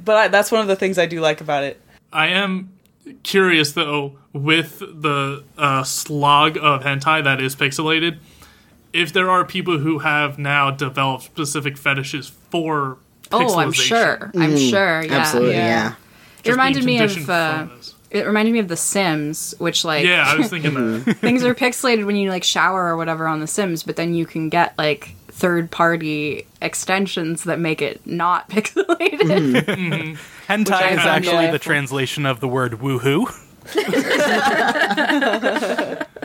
But I, that's one of the things I do like about it. I am curious, though, with the uh, slog of hentai that is pixelated, if there are people who have now developed specific fetishes for oh, pixelization. Oh, I'm sure. I'm mm, sure, yeah. Absolutely, yeah. yeah. It reminded me of... Uh, it reminded me of The Sims, which, like... Yeah, I was thinking that. Things are pixelated when you, like, shower or whatever on The Sims, but then you can get, like... third-party extensions that make it not pixelated. Mm. mm. Hentai is actually the translation of the word woohoo.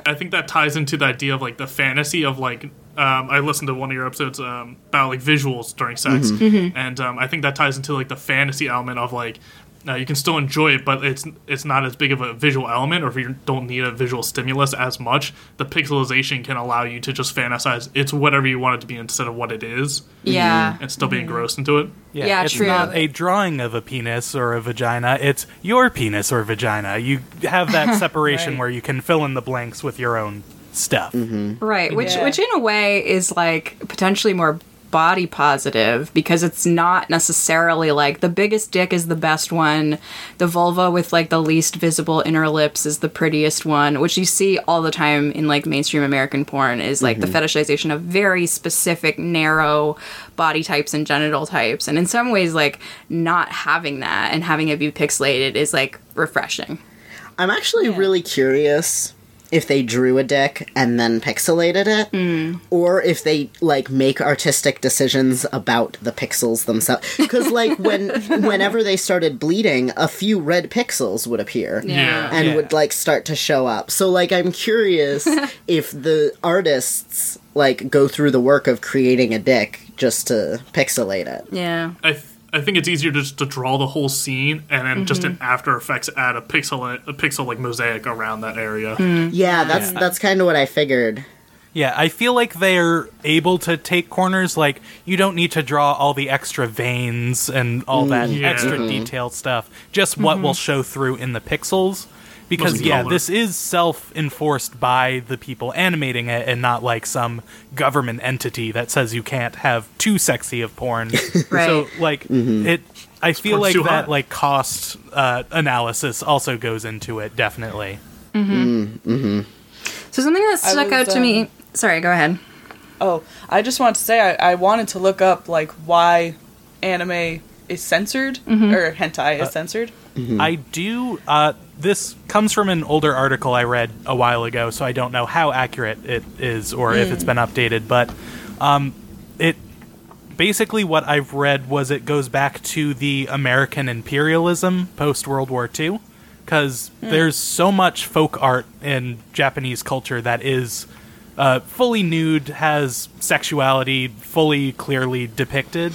I think that ties into the idea of, like, the fantasy of, like, um, I listened to one of your episodes um, about, like, visuals during sex, mm-hmm. Mm-hmm. and um, I think that ties into, like, the fantasy element of, like, uh, you can still enjoy it, but it's it's not as big of a visual element, or if you don't need a visual stimulus as much, the pixelization can allow you to just fantasize it's whatever you want it to be instead of what it is. Yeah. And still be engrossed mm-hmm. into it. Yeah, yeah it's true. It's not a drawing of a penis or a vagina, it's your penis or vagina. You have that separation right. where you can fill in the blanks with your own stuff. Mm-hmm. Right, which yeah. which in a way is, like, potentially more body positive, because it's not necessarily like the biggest dick is the best one, the vulva with, like, the least visible inner lips is the prettiest one, which you see all the time in, like, mainstream American porn, is like mm-hmm. the fetishization of very specific narrow body types and genital types, and in some ways, like, not having that and having it be pixelated is, like, refreshing. I'm actually yeah. really curious if they drew a dick and then pixelated it, mm. or if they, like, make artistic decisions about the pixels themselves. Because, like, when whenever they started bleeding, a few red pixels would appear. Yeah. And yeah. would, like, start to show up. So, like, I'm curious if the artists, like, go through the work of creating a dick just to pixelate it. Yeah. I th- I think it's easier just to draw the whole scene and then mm-hmm. just in After Effects add a pixel a pixel like mosaic around that area. Mm. Yeah, that's yeah. that's kind of what I figured. Yeah, I feel like they're able to take corners. Like, you don't need to draw all the extra veins and all mm. that yeah. extra mm-hmm. detailed stuff. Just what mm-hmm. will show through in the pixels. Because, Most yeah, color. This is self-enforced by the people animating it and not, like, some government entity that says you can't have too sexy of porn. Right. So, like, mm-hmm. it, I it's feel like that, hot. Like, cost uh, analysis also goes into it, definitely. Mm-hmm. Mm-hmm. So something that stuck was, out to um, me... Sorry, go ahead. Oh, I just wanted to say I, I wanted to look up, like, why anime is censored, mm-hmm. or hentai is uh, censored. Mm-hmm. I do... Uh, This comes from an older article I read a while ago, so I don't know how accurate it is or mm. if it's been updated, but um, it basically what I've read was it goes back to the American imperialism post-World War Two, because mm. there's so much folk art in Japanese culture that is uh, fully nude, has sexuality fully clearly depicted,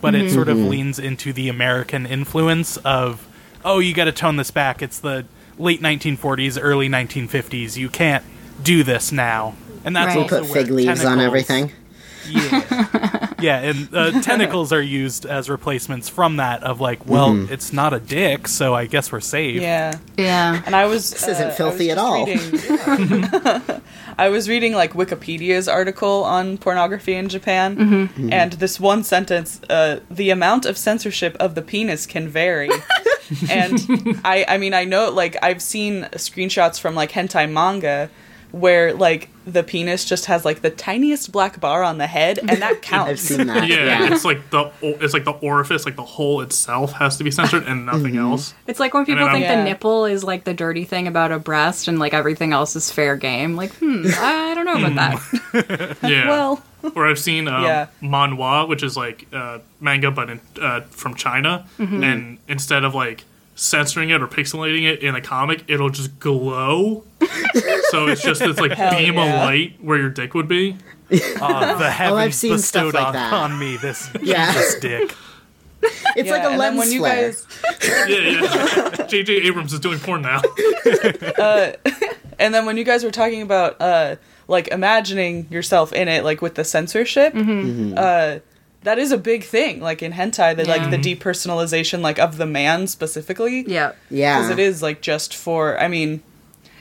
but mm-hmm. it sort of leans into the American influence of... oh, you gotta tone this back, it's the late nineteen forties, early nineteen fifties, you can't do this now. And that's right. also put fig leaves on everything. Yeah, yeah, and uh, tentacles are used as replacements from that of, like, well, mm-hmm. it's not a dick, so I guess we're saved. Yeah. Yeah. And I was... This uh, isn't filthy at all. Reading, yeah. I was reading, like, Wikipedia's article on pornography in Japan, mm-hmm. and this one sentence, uh, the amount of censorship of the penis can vary. And I, I mean, I know, like, I've seen screenshots from, like, hentai manga where, like, the penis just has, like, the tiniest black bar on the head, and that counts. I've seen that. Yeah, yeah, it's like the it's like the orifice, like, the hole itself has to be censored and nothing else. It's like when people think I'm, the nipple is, like, the dirty thing about a breast and, like, everything else is fair game. Like, hmm, I don't know about that. Yeah. Well... Or I've seen um, yeah. manhwa, which is, like, uh, manga, but in, uh, from China. Mm-hmm. And instead of, like, censoring it or pixelating it in a comic, it'll just glow. So it's just this, like, Hell beam yeah. of light where your dick would be. Uh, the heavens oh, I've seen bestowed stuff like on, that. on me, this yeah. Jesus dick. It's yeah, like a lens when you flare. Guys... yeah, yeah. J J Abrams is doing porn now. uh, and then when you guys were talking about uh, like imagining yourself in it, like with the censorship, mm-hmm. uh, that is a big thing. Like in hentai, that yeah. like the depersonalization, like of the man specifically. Yeah, yeah. Because it is like just for. I mean,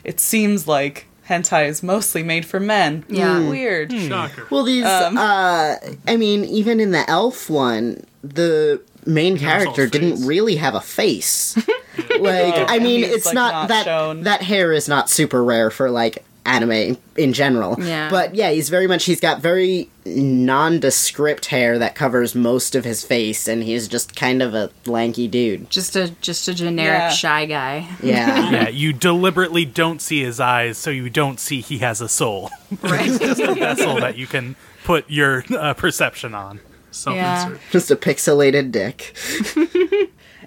it seems like. Hentai is mostly made for men. Yeah. Mm. Weird. Mm. Shocker. Well, these, um, uh, I mean, even in the elf one, the main character didn't really have a face. like, no, I mean, it's like, not, not that, shown. That hair is not super rare for, like, anime in general. Yeah. But, yeah, he's very much, he's got very nondescript hair that covers most of his face, and he's just kind of a lanky dude. Just a just a generic yeah. shy guy. Yeah. yeah, you deliberately don't see his eyes, so you don't see he has a soul. Right. It's just a vessel that you can put your uh, perception on. So yeah. Just a pixelated dick.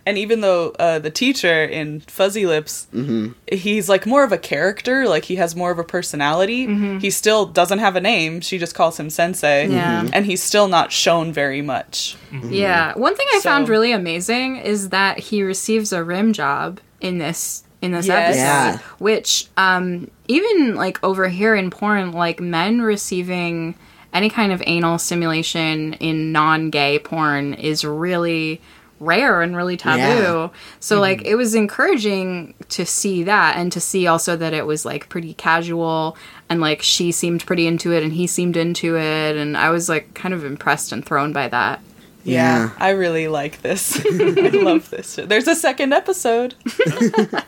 And even though uh, the teacher in Fuzzy Lips, mm-hmm. he's like more of a character, like he has more of a personality. Mm-hmm. He still doesn't have a name. She just calls him Sensei. Yeah. And he's still not shown very much. Mm-hmm. Yeah. One thing I so, found really amazing is that he receives a rim job in this in this yes. episode, yeah. which um, even like over here in porn, like men receiving any kind of anal stimulation in non-gay porn is really rare and really taboo. Yeah. So, mm-hmm. like, it was encouraging to see that and to see also that it was, like, pretty casual and, like, she seemed pretty into it and he seemed into it. And I was, like, kind of impressed and thrown by that. Yeah. yeah. I really like this. I love this. There's a second episode.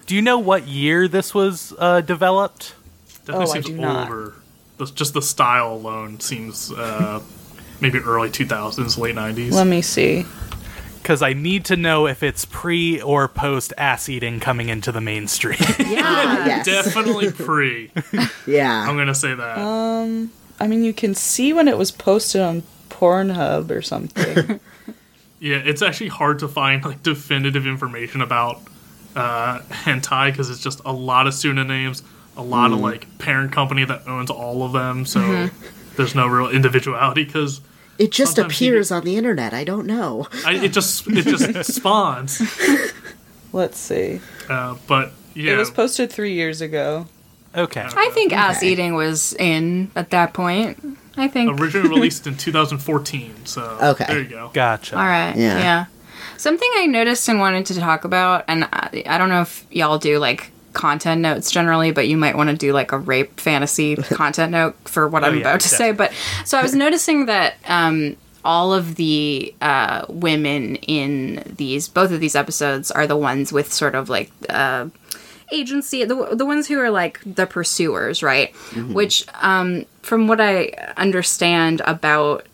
Do you know what year this was uh, developed? Definitely oh, I do older. Not. Just the style alone seems uh, maybe early two thousands, late nineties. Let me see. Because I need to know if it's pre or post ass eating coming into the mainstream. Yeah, yes. Definitely pre. yeah, I'm gonna say that. Um, I mean, you can see when it was posted on Pornhub or something. yeah, it's actually hard to find like definitive information about uh, hentai because it's just a lot of pseudonyms, a lot mm. of like parent company that owns all of them. So mm-hmm. there's no real individuality because. It just Sometimes appears on the internet. I don't know. I, it just it just spawns. Let's see. Uh, but yeah, it was posted three years ago. Okay, I, I think okay. ass eating was in at that point. I think originally released in two thousand fourteen. So okay, there you go. Gotcha. All right. Yeah. yeah. Something I noticed and wanted to talk about, and I, I don't know if y'all do like. Content notes generally, but you might want to do like a rape fantasy content note for what oh, I'm yeah, about to definitely. say. But so I was noticing that um, all of the uh, women in these both of these episodes are the ones with sort of like uh, agency, the the ones who are like the pursuers, right? Mm-hmm. Which, um, from what I understand about.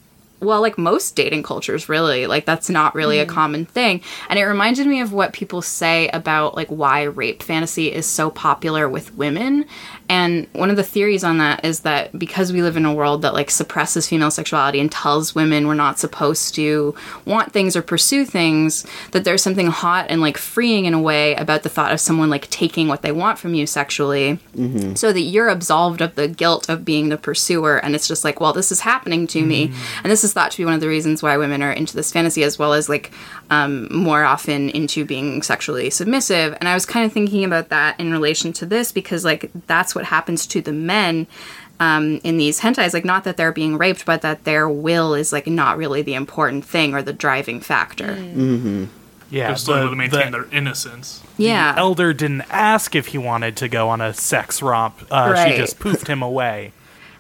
Well, like most dating cultures, really, like that's not really mm. a common thing. And it reminded me of what people say about like why rape fantasy is so popular with women. And one of the theories on that is that because we live in a world that like suppresses female sexuality and tells women we're not supposed to want things or pursue things, that there's something hot and like freeing in a way about the thought of someone like taking what they want from you sexually mm-hmm. so that you're absolved of the guilt of being the pursuer. And it's just like, well, this is happening to mm-hmm. me. And this is thought to be one of the reasons why women are into this fantasy as well as like um, more often into being sexually submissive. And I was kind of thinking about that in relation to this because like that's what happens to the men um, in these hentais. Like not that they're being raped, but that their will is like not really the important thing or the driving factor. Mm-hmm. Yeah, they're still able to maintain the, their innocence. Yeah, the elder didn't ask if he wanted to go on a sex romp. Uh, right. She just poofed him away.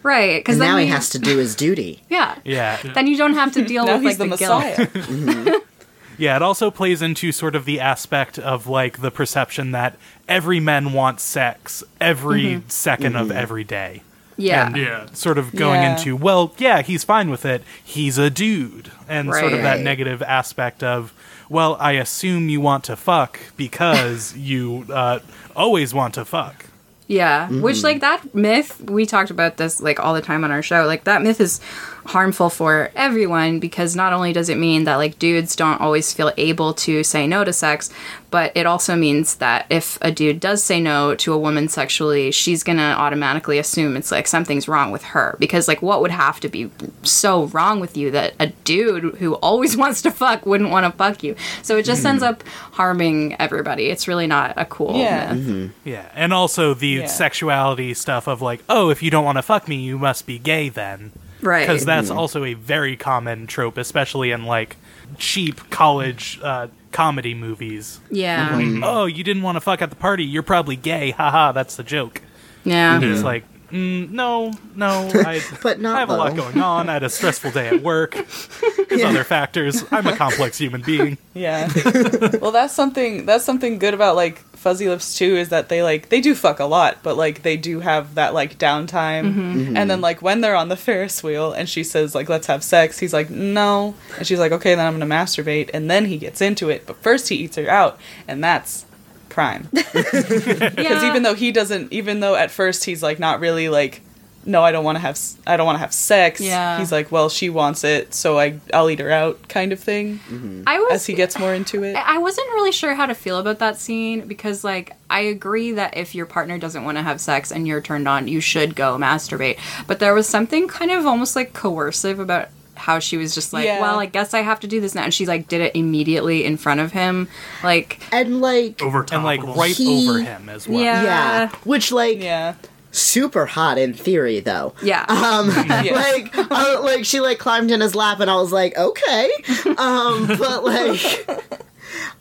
Right, because now he has to do his duty. Yeah, yeah. Then you don't have to deal with like the, the Messiah. mm-hmm. Yeah, it also plays into sort of the aspect of like the perception that every man wants sex every mm-hmm. second mm-hmm. of every day. Yeah, and yeah. Sort of going yeah. into well, yeah, he's fine with it. He's a dude, and right, sort of right. that negative aspect of well, I assume you want to fuck because you uh, always want to fuck. Yeah, mm-hmm. which, like, that myth, we talked about this, like, all the time on our show, like, that myth is harmful for everyone, because not only does it mean that like dudes don't always feel able to say no to sex, but it also means that if a dude does say no to a woman sexually, she's gonna automatically assume it's like something's wrong with her, because like what would have to be so wrong with you that a dude who always wants to fuck wouldn't want to fuck you? So it just mm-hmm. ends up harming everybody. It's really not a cool yeah myth. Mm-hmm. Yeah, and also the yeah. sexuality stuff of like, oh, if you don't want to fuck me, you must be gay then. Right. Because that's mm. also a very common trope, especially in, like, cheap college uh, comedy movies. Yeah. Mm-hmm. Like, oh, you didn't want to fuck at the party. You're probably gay. Haha, that's the joke. Yeah. Mm-hmm. It's like, mm, no, no. I, but not I have though. a lot going on. I had a stressful day at work. There's yeah. other factors. I'm a complex human being. Yeah. Well, that's something, that's something good about, like, Fuzzy Lips too, is that they like they do fuck a lot, but like they do have that like downtime. Mm-hmm. Mm-hmm. And then like when they're on the Ferris wheel and she says like, let's have sex, he's like, no, and she's like, okay, then I'm gonna masturbate, and then he gets into it, but first he eats her out, and that's prime. Because yeah. even though he doesn't even though at first he's like not really like, no, I don't want to have I don't want to have sex. Yeah. He's like, well, she wants it, so I I'll eat her out, kind of thing. Mm-hmm. I was, as he gets more into it. I wasn't really sure how to feel about that scene, because like I agree that if your partner doesn't want to have sex and you're turned on, you should go masturbate. But there was something kind of almost like coercive about how she was just like, yeah. well, I guess I have to do this now, and she like did it immediately in front of him, like and like over and like right he, over him as well. Yeah, yeah. which like yeah. super hot in theory, though. Yeah. Um, yeah. Like, uh, like she like climbed in his lap, and I was like, okay. Um, but like,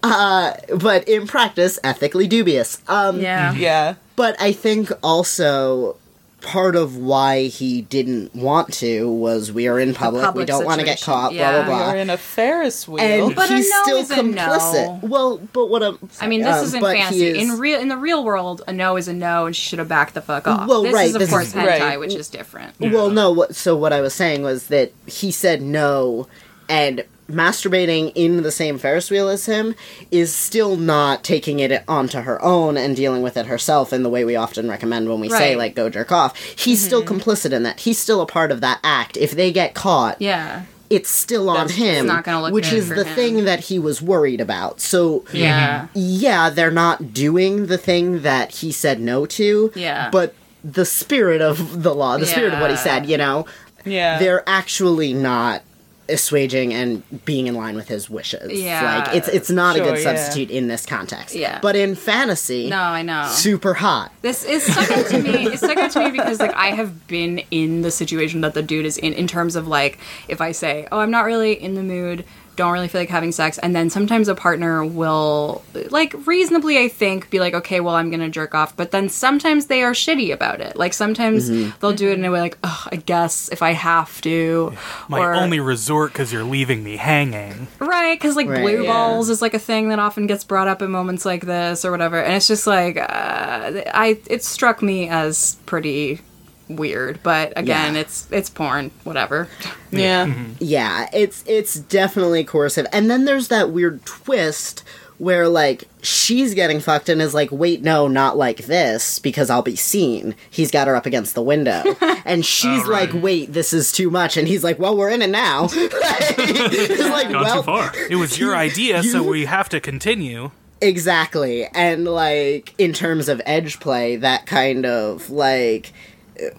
uh, but in practice, ethically dubious. Um, yeah. Yeah. But I think also part of why he didn't want to was, we are in public, public we don't want to get caught, yeah. blah, blah, blah. We are in a Ferris wheel. And but he's no still is complicit. No. Well, but what I'm... Sorry, I mean, this um, isn't fancy. Is, in, real, in the real world, a no is a no, and she should have backed the fuck off. Well, this right, is, of this course, is, hentai, right. which is different. Yeah. Well, no, what, so what I was saying was that he said no, and masturbating in the same Ferris wheel as him is still not taking it onto her own and dealing with it herself in the way we often recommend when we right. say, like, go jerk off. He's mm-hmm. still complicit in that. He's still a part of that act. If they get caught, yeah. it's still That's, on him, not gonna look which is the him. thing that he was worried about. So, yeah. yeah, they're not doing the thing that he said no to, yeah. but the spirit of the law, the yeah. spirit of what he said, you know, yeah. they're actually not assuaging and being in line with his wishes. Yeah. Like, it's it's not sure, a good substitute yeah. in this context. Yeah. But in fantasy, no, I know. Super hot. This is stuck out to me. It's stuck out to me because, like, I have been in the situation that the dude is in, in terms of, like, if I say, oh, I'm not really in the mood, don't really feel like having sex, and then sometimes a partner will, like, reasonably, I think, be like, okay, well, I'm gonna jerk off, but then sometimes they are shitty about it. Like, sometimes mm-hmm. they'll do it in a way like, oh, I guess if I have to. Yeah. My or, only resort, because you're leaving me hanging. Right, because, like, right, blue yeah. balls is, like, a thing that often gets brought up in moments like this or whatever, and it's just, like, uh, I it struck me as pretty weird, but again, yeah. it's it's porn, whatever. Yeah. Mm-hmm. Yeah, it's it's definitely coercive. And then there's that weird twist where, like, she's getting fucked and is like, wait, no, not like this, because I'll be seen. He's got her up against the window. And she's oh, right. like, wait, this is too much. And he's like, well, we're in it now. It's like, gone well, too far. It was your idea, you, so we have to continue. Exactly. And, like, in terms of edge play, that kind of, like...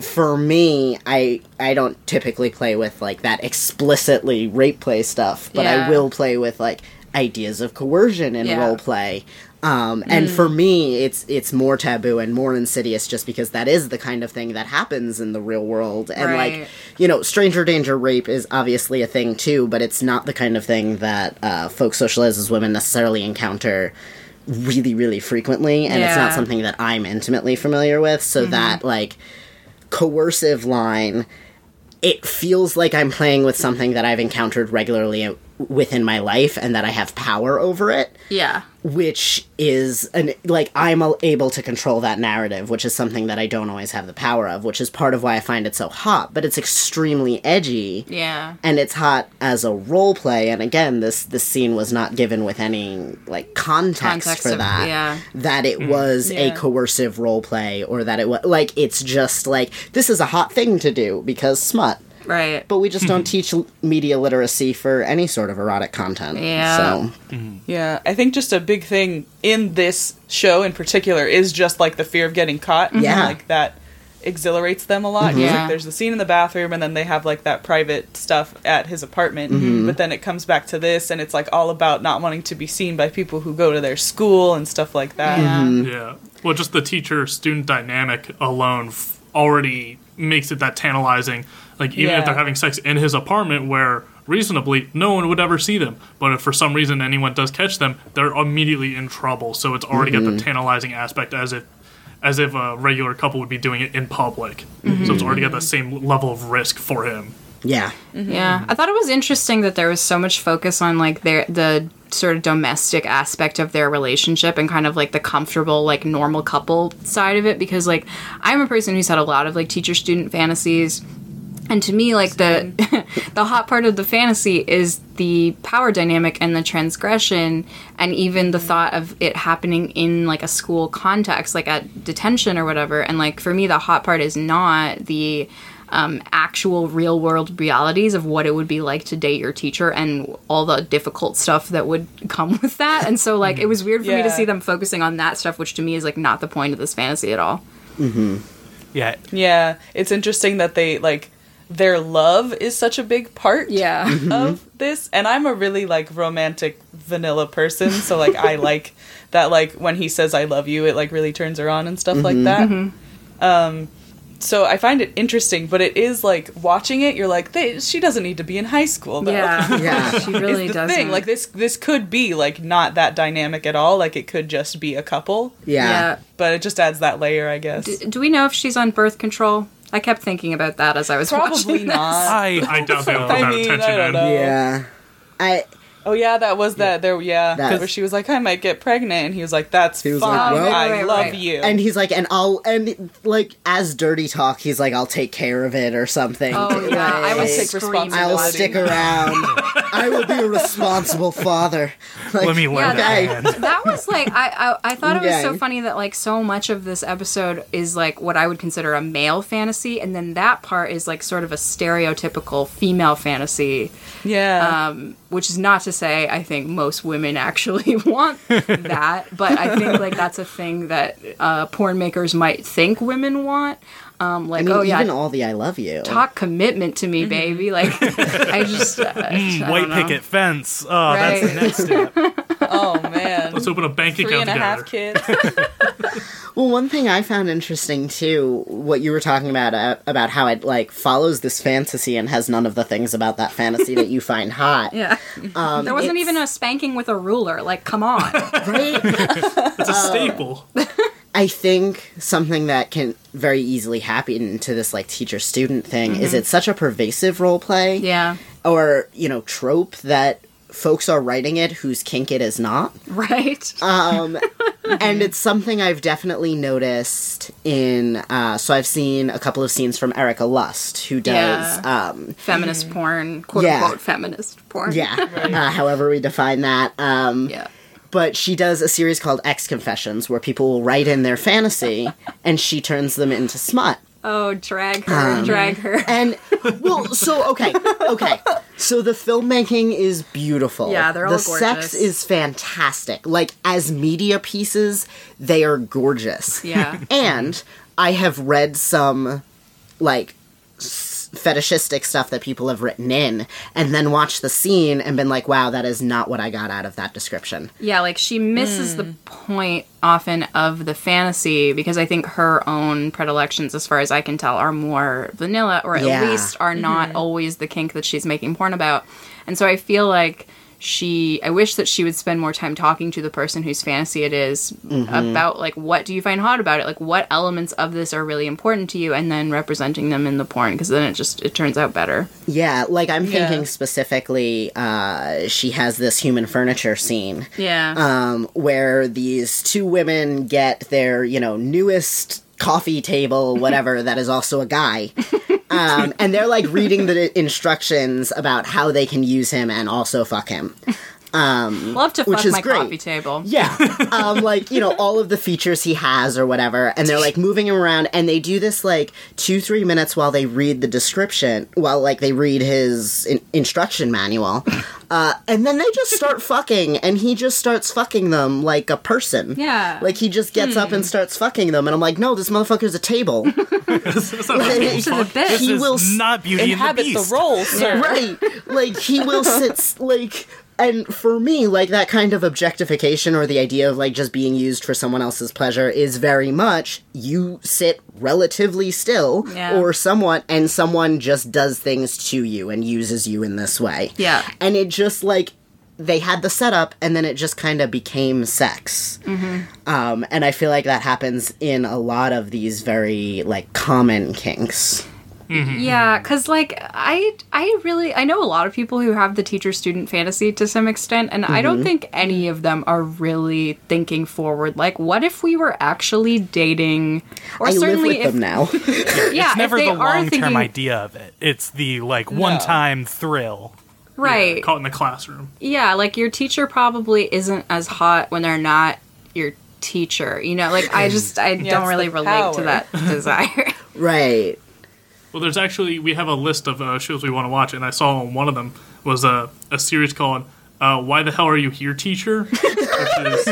For me, I I don't typically play with, like, that explicitly rape play stuff, but yeah. I will play with, like, ideas of coercion in yeah. role play. Um, and mm. for me, it's it's more taboo and more insidious, just because that is the kind of thing that happens in the real world. And, right. like, you know, stranger danger rape is obviously a thing, too, but it's not the kind of thing that uh, folks socialized as women necessarily encounter really, really frequently, and yeah. it's not something that I'm intimately familiar with, so mm-hmm. that, like... coercive line, it feels like I'm playing with something that I've encountered regularly within my life and that I have power over it. Yeah. Which is, an like, I'm able to control that narrative, which is something that I don't always have the power of, which is part of why I find it so hot, but it's extremely edgy. Yeah. And it's hot as a role play, and again, this, this scene was not given with any, like, context, context for of, that. Yeah. That it mm. was yeah. a coercive role play, or that it was, like, it's just, like, this is a hot thing to do, because smut. Right. But we just don't teach media literacy for any sort of erotic content. Yeah. So. Mm-hmm. Yeah. I think just a big thing in this show in particular is just like the fear of getting caught. Mm-hmm. Yeah. Like that exhilarates them a lot. Mm-hmm. Yeah. Like, there's the scene in the bathroom and then they have like that private stuff at his apartment. Mm-hmm. But then it comes back to this and it's like all about not wanting to be seen by people who go to their school and stuff like that. Mm-hmm. Yeah. Well, just the teacher-student dynamic alone f- already makes it that tantalizing. Like, even yeah. if they're having sex in his apartment where, reasonably, no one would ever see them. But if for some reason anyone does catch them, they're immediately in trouble. So it's already mm-hmm. got the tantalizing aspect as if as if a regular couple would be doing it in public. Mm-hmm. So it's already got that same level of risk for him. Yeah. Mm-hmm. Yeah. I thought it was interesting that there was so much focus on, like, their the sort of domestic aspect of their relationship and kind of like the comfortable, like, normal couple side of it, because, like, I'm a person who's had a lot of, like, teacher-student fantasies. And to me, like, the the hot part of the fantasy is the power dynamic and the transgression, and even the thought of it happening in, like, a school context, like at detention or whatever. And, like, for me, the hot part is not the um, actual real-world realities of what it would be like to date your teacher and all the difficult stuff that would come with that. And so, like, it was weird for yeah. me to see them focusing on that stuff, which to me is, like, not the point of this fantasy at all. Mm-hmm. Yeah. Yeah. It's interesting that they, like, their love is such a big part yeah. mm-hmm. of this. And I'm a really, like, romantic vanilla person, so, like, I like that, like, when he says I love you, it, like, really turns her on and stuff mm-hmm. like that. Mm-hmm. Um, so I find it interesting, but it is, like, watching it, you're like, they, she doesn't need to be in high school, though. Yeah, yeah, she really doesn't. Thing. Like, this this could be, like, not that dynamic at all. Like, it could just be a couple. Yeah. yeah. But it just adds that layer, I guess. Do, do we know if she's on birth control? I kept thinking about that as I was Probably watching not. this. I, I doubt they all put that attention I in. Yeah. I, oh, yeah, that was yeah. that. There, yeah, because she was like, I might get pregnant. And he was like, that's fine. Like, well, I right, love right. you. And he's like, and I'll, and like, as dirty talk, he's like, I'll take care of it or something. Oh, yeah. Right. I will take responsibility. I'll stick around. I will be a responsible father. Like, Let me learn yeah, that. That, that was like, I, I, I thought it was yeah. so funny that, like, so much of this episode is, like, what I would consider a male fantasy. And then that part is, like, sort of a stereotypical female fantasy. Yeah. Um, which is not to say I think most women actually want that, but I think, like, that's a thing that uh, porn makers might think women want. Um, like, I mean, oh, yeah. Even all the I love you. Talk commitment to me, baby. Like, I just. Uh, mm, I white picket fence. Oh, right. That's the next step. Oh, man. Let's open a bank Three account together. Three and a together. half kids. Well, one thing I found interesting, too, what you were talking about, uh, about how it, like, follows this fantasy and has none of the things about that fantasy that you find hot. Yeah. Um, there wasn't it's... even a spanking with a ruler. Like, come on. Right? It's a um, staple. I think something that can very easily happen to this, like, teacher-student thing mm-hmm. is it's such a pervasive role play yeah. or, you know, trope that folks are writing it whose kink it is not. Right. Um, and it's something I've definitely noticed in, uh, so I've seen a couple of scenes from Erica Lust, who does... Yeah. Um, feminist mm-hmm. porn, quote-unquote yeah. feminist porn. Yeah, right. uh, however we define that. Um, yeah. But she does a series called Ex Confessions, where people will write in their fantasy, and she turns them into smut. Oh, drag her, um, drag her. And, well, so, okay, okay. So the filmmaking is beautiful. Yeah, they're all the gorgeous. The sex is fantastic. Like, as media pieces, they are gorgeous. Yeah. And I have read some, like, fetishistic stuff that people have written in and then watched the scene and been like, wow, that is not what I got out of that description. Yeah, like, she misses mm. the point often of the fantasy, because I think her own predilections, as far as I can tell, are more vanilla, or at yeah. least are not mm-hmm. always the kink that she's making porn about. And so I feel like she, I wish that she would spend more time talking to the person whose fantasy it is mm-hmm. about, like, what do you find hot about it? Like, what elements of this are really important to you? And then representing them in the porn, because then it just, it turns out better. Yeah, like, I'm thinking yeah. specifically, uh, she has this human furniture scene. Yeah. Um, where these two women get their, you know, newest coffee table, whatever, that is also a guy. Um, and they're, like, reading the instructions about how they can use him and also fuck him. Um, Love to fuck my great. coffee table. Yeah. Um, like, you know, all of the features he has or whatever. And they're, like, moving him around. And they do this, like, two, three minutes while they read the description. While, like, they read his in- instruction manual. Uh, and then they just start fucking. And he just starts fucking them like a person. Yeah. Like, he just gets hmm. up and starts fucking them. And I'm like, no, this motherfucker's a table. This is a like, this is he will not Beauty and the Beast. The role, sir. Right. Like, he will sit, like... And for me, like, that kind of objectification or the idea of, like, just being used for someone else's pleasure is very much you sit relatively still yeah. or somewhat, and someone just does things to you and uses you in this way. Yeah. And it just, like, they had the setup, and then it just kind of became sex. Mm-hmm. Um, and I feel like that happens in a lot of these very, like, common kinks. Mm-hmm. Yeah, because, like, I I really... I know a lot of people who have the teacher-student fantasy to some extent, and mm-hmm. I don't think any of them are really thinking forward. Like, what if we were actually dating? Or I certainly live with if, them now. Yeah, it's never the long-term thinking, idea of it. It's the, like, one-time no. thrill. Right. Yeah, caught in the classroom. Yeah, like, your teacher probably isn't as hot when they're not your teacher. You know, like, I just... I yeah, don't really relate power. to that desire. Right. Well, there's actually, we have a list of uh, shows we want to watch, and I saw one of them was uh, a series called uh, Why the Hell Are You Here, Teacher? which, is,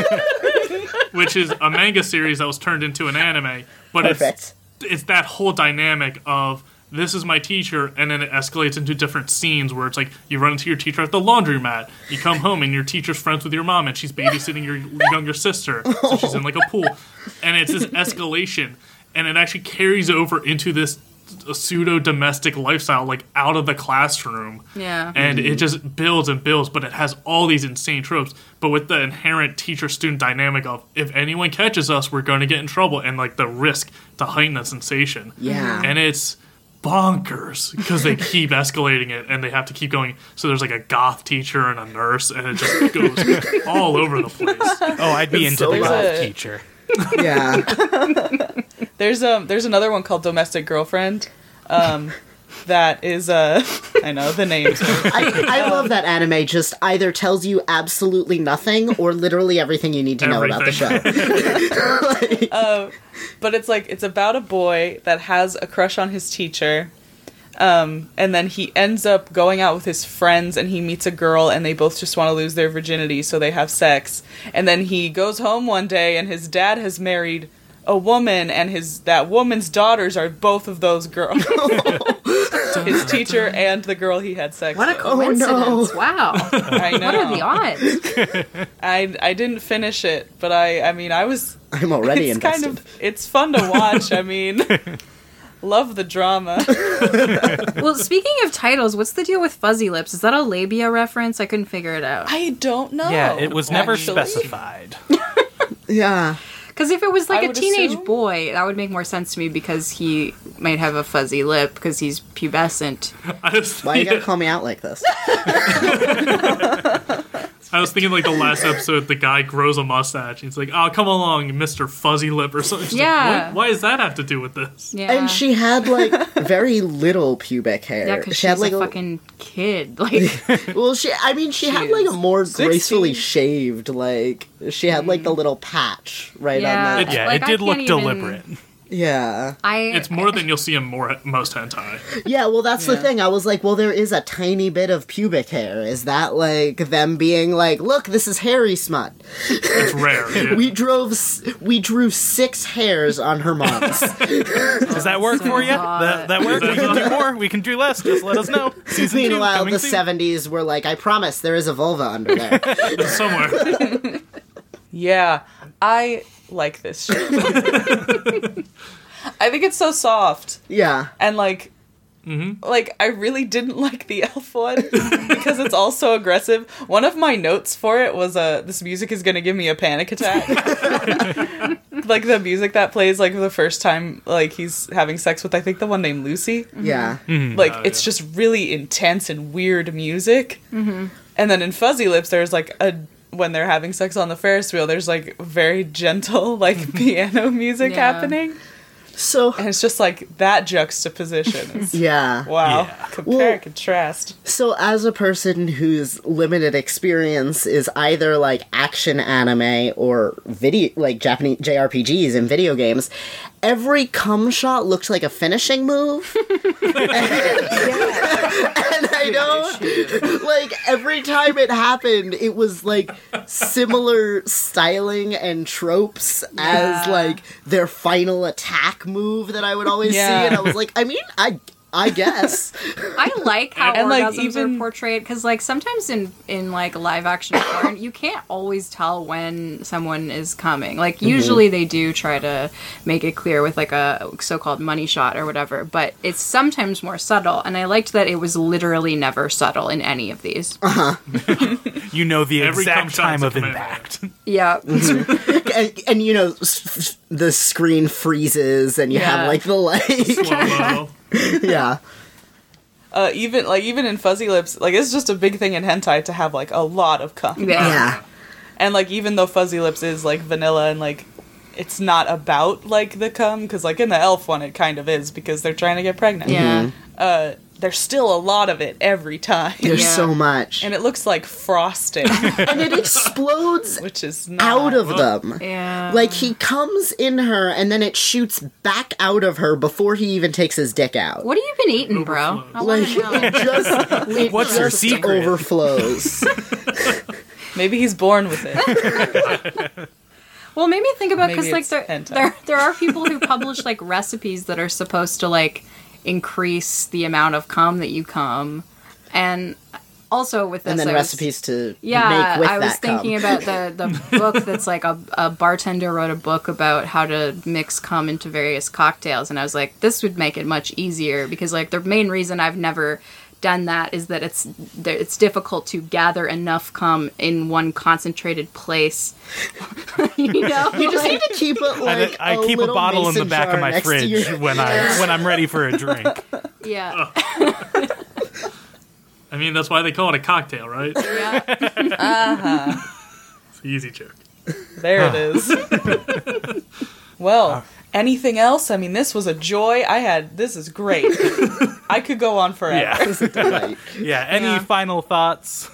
which is a manga series that was turned into an anime. But Perfect. it's it's that whole dynamic of, this is my teacher, and then it escalates into different scenes where it's like, you run into your teacher at the laundromat, you come home, and your teacher's friends with your mom, and she's babysitting your younger sister, so she's in like a pool. And it's this escalation, and it actually carries over into this a pseudo-domestic lifestyle, like, out of the classroom. Yeah. And mm-hmm. it just builds and builds, but it has all these insane tropes, but with the inherent teacher-student dynamic of, if anyone catches us, we're going to get in trouble, and, like, the risk to heighten the sensation. Yeah. And it's bonkers, because they keep escalating it, and they have to keep going. So there's, like, a goth teacher and a nurse, and it just goes all over the place. Oh, I'd be it's into so the goth it. teacher. Yeah. There's um there's another one called Domestic Girlfriend. Um that is uh I know the names. I, I love that anime just either tells you absolutely nothing or literally everything you need to everything. know about the show. like, uh, but it's like it's about a boy that has a crush on his teacher. Um, and then he ends up going out with his friends, and he meets a girl, and they both just want to lose their virginity, so they have sex. And then he goes home one day, and his dad has married a woman, and his that woman's daughters are both of those girls. His teacher and the girl he had sex with. What a coincidence. Oh, no. Wow. I know. What are the odds? I, I didn't finish it, but I, I mean, I was... I'm already it's invested. Kind of, it's fun to watch, I mean... Love the drama. Well, speaking of titles, what's the deal with Fuzzy Lips? Is that a labia reference? I couldn't figure it out. I don't know. Yeah, it was never Actually. specified. Yeah. Because if it was like I a teenage assume... boy, that would make more sense to me because he might have a fuzzy lip because he's pubescent. I was Why you gotta call me out like this? I was thinking, like, the last episode, the guy grows a mustache. He's like, oh, come along, Mister Fuzzy Lip or something. She's yeah. Like, why does that have to do with this? Yeah. And she had, like, very little pubic hair. Yeah, because she she's had, like, a fucking kid. Like, Well, she, I mean, she, she had, like, a more sixteen gracefully shaved, like, she had, like, the little patch right yeah. on that. It, yeah, like, it did look even... deliberate. Yeah. I, it's more I, than you'll see in more, most hentai. Yeah, well, that's yeah. the thing. I was like, well, there is a tiny bit of pubic hair. Is that, like, them being like, look, this is hairy smut. It's rare. Yeah. we drove, we drew six hairs on her mom's. Does that work so for you? That, that works? We can do more? We can do less? Just let us know. Season Meanwhile, two, the soon. seventies were like, I promise, there is a vulva under there. Somewhere. Yeah. I... like this shit. I think it's so soft. Yeah. And like mm-hmm. like I really didn't like the elf one because it's all so aggressive. One of my notes for it was uh this music is gonna give me a panic attack. Like the music that plays like the first time like he's having sex with I think the one named Lucy. Yeah. Mm-hmm. Like oh, it's yeah. just really intense and weird music. Mm-hmm. And then in Fuzzy Lips there's like a when they're having sex on the Ferris wheel, there's, like, very gentle, like, piano music yeah. happening. So and it's just like that juxtaposition. Is, yeah. Wow. Yeah. Compare well, and contrast. So as a person whose limited experience is either like action anime or video, like Japanese J R P Gs and video games, every cum shot looked like a finishing move. Yeah. And I know, like, every time it happened, it was, like, similar styling and tropes yeah. as, like, their final attack move that I would always yeah. see. And I was like, I mean, I I guess. I like how and, orgasms like, even... are portrayed, because, like, sometimes in, in, like, live-action porn, you can't always tell when someone is coming. Like, mm-hmm. usually they do try to make it clear with, like, a so-called money shot or whatever, but it's sometimes more subtle, and I liked that it was literally never subtle in any of these. Uh-huh. You know the Every exact time of impact. Yeah. Mm-hmm. and, and, you know, s- the screen freezes, and you yeah. have, like, the light. Slow-mo. Yeah. Uh, even like even in Fuzzy Lips, like it's just a big thing in hentai to have like a lot of cum. Yeah. yeah. And like even though Fuzzy Lips is like vanilla and like it's not about like the cum, because like in the elf one it kind of is because they're trying to get pregnant. Yeah. Uh, there's still a lot of it every time. There's yeah. so much. And it looks like frosting. And it explodes Which is not, out of well, them. Yeah. Like, he comes in her, and then it shoots back out of her before he even takes his dick out. What have you been eating, bro? I like, it just, it What's your secret? Overflows. Maybe he's born with it. Well, maybe think about, because, like, there, there, there are people who publish, like, recipes that are supposed to, like, increase the amount of cum that you cum, and also with this, and then I recipes was, to yeah, make with I was that thinking cum. About the the book that's like a, a bartender wrote a book about how to mix cum into various cocktails, and I was like, this would make it much easier because like the main reason I've never done that is that it's it's difficult to gather enough cum in one concentrated place. You know, you just like, need to keep it like I, I a keep a bottle in the back of my fridge your- when I when I'm ready for a drink. Yeah. Oh. I mean, that's why they call it a cocktail, right? Yeah. Uh-huh. It's an easy joke. There it is. Well, uh. anything else? I mean, this was a joy. I had this is great. I could go on forever. Yeah. This is delight. Yeah. Any yeah. final thoughts?